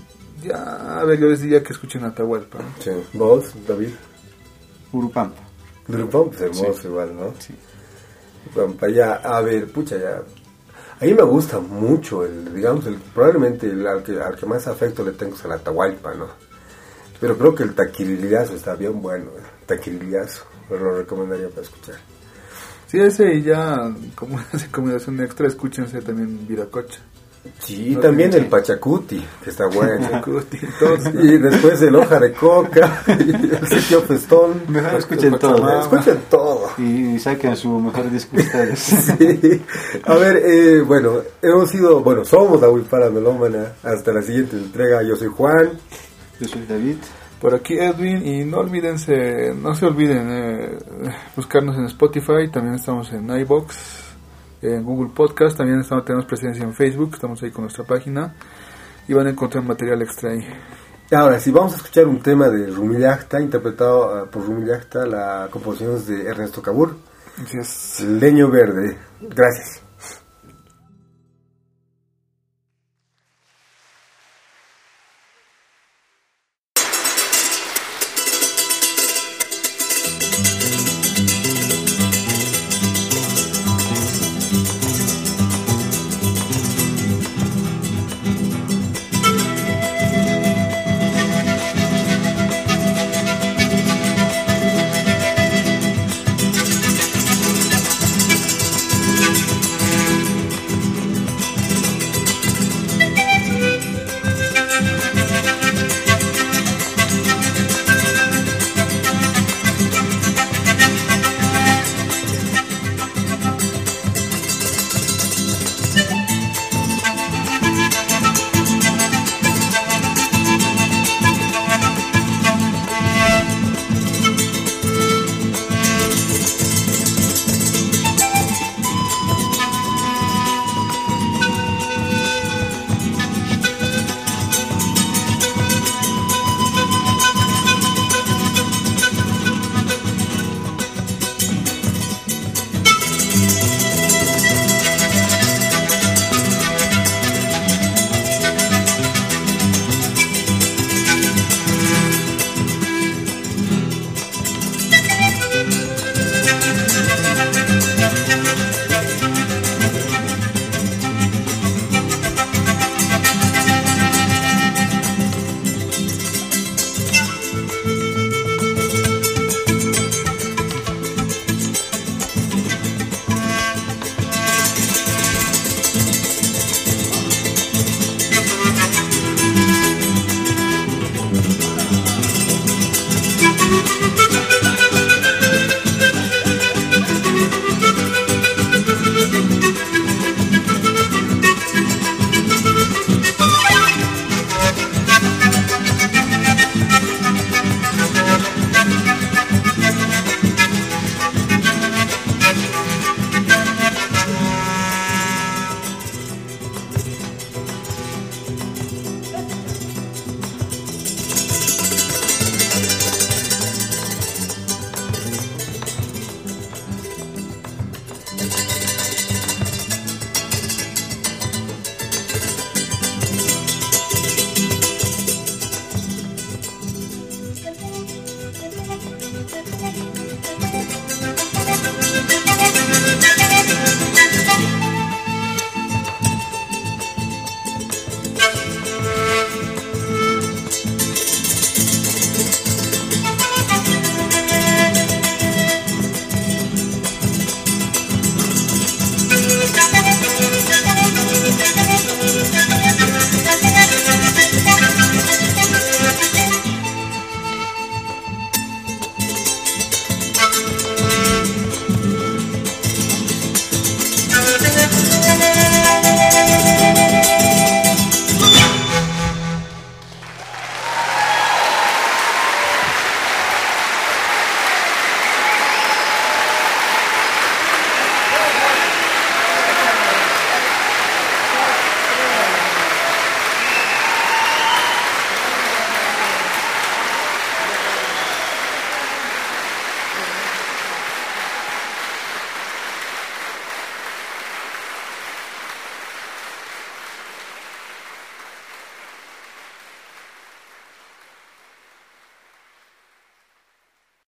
ya, a ver, yo les diría que escuchen Atahualpa, ¿no? Sí. ¿Vos, David? Urupampa. Urupampa es hermoso, sí. Igual, ¿no? Sí. Urupampa, ya, a ver, pucha, ya. A mí me gusta mucho, probablemente al que más afecto le tengo es al Atahualpa, ¿no? Pero creo que el Taquiriasu está bien bueno, el Taquiriasu, lo recomendaría para escuchar. Sí, ese, y ya, como una recomendación extra, escúchense también Viracocha. Sí, no, también el Pachacuti, que está bueno. Pachacuti, entonces, y después el Hoja de Coca, y el Sitio Festón. Mejor escuchen todo. Escuchen todo. Y saquen su mejor disco ustedes. Sí. A ver, bueno, somos la Huilpara Melómana. Hasta la siguiente entrega. Yo soy Juan. Yo soy David. Por aquí Edwin, y no se olviden buscarnos en Spotify, también estamos en iVoox. En Google Podcast, también tenemos presencia en Facebook, estamos ahí con nuestra página y van a encontrar material extra ahí. Ahora sí, vamos a escuchar un tema de Rumillajta, interpretado por Rumillajta, la composición es de Ernesto Cabur. Así es. Leño Verde. Gracias.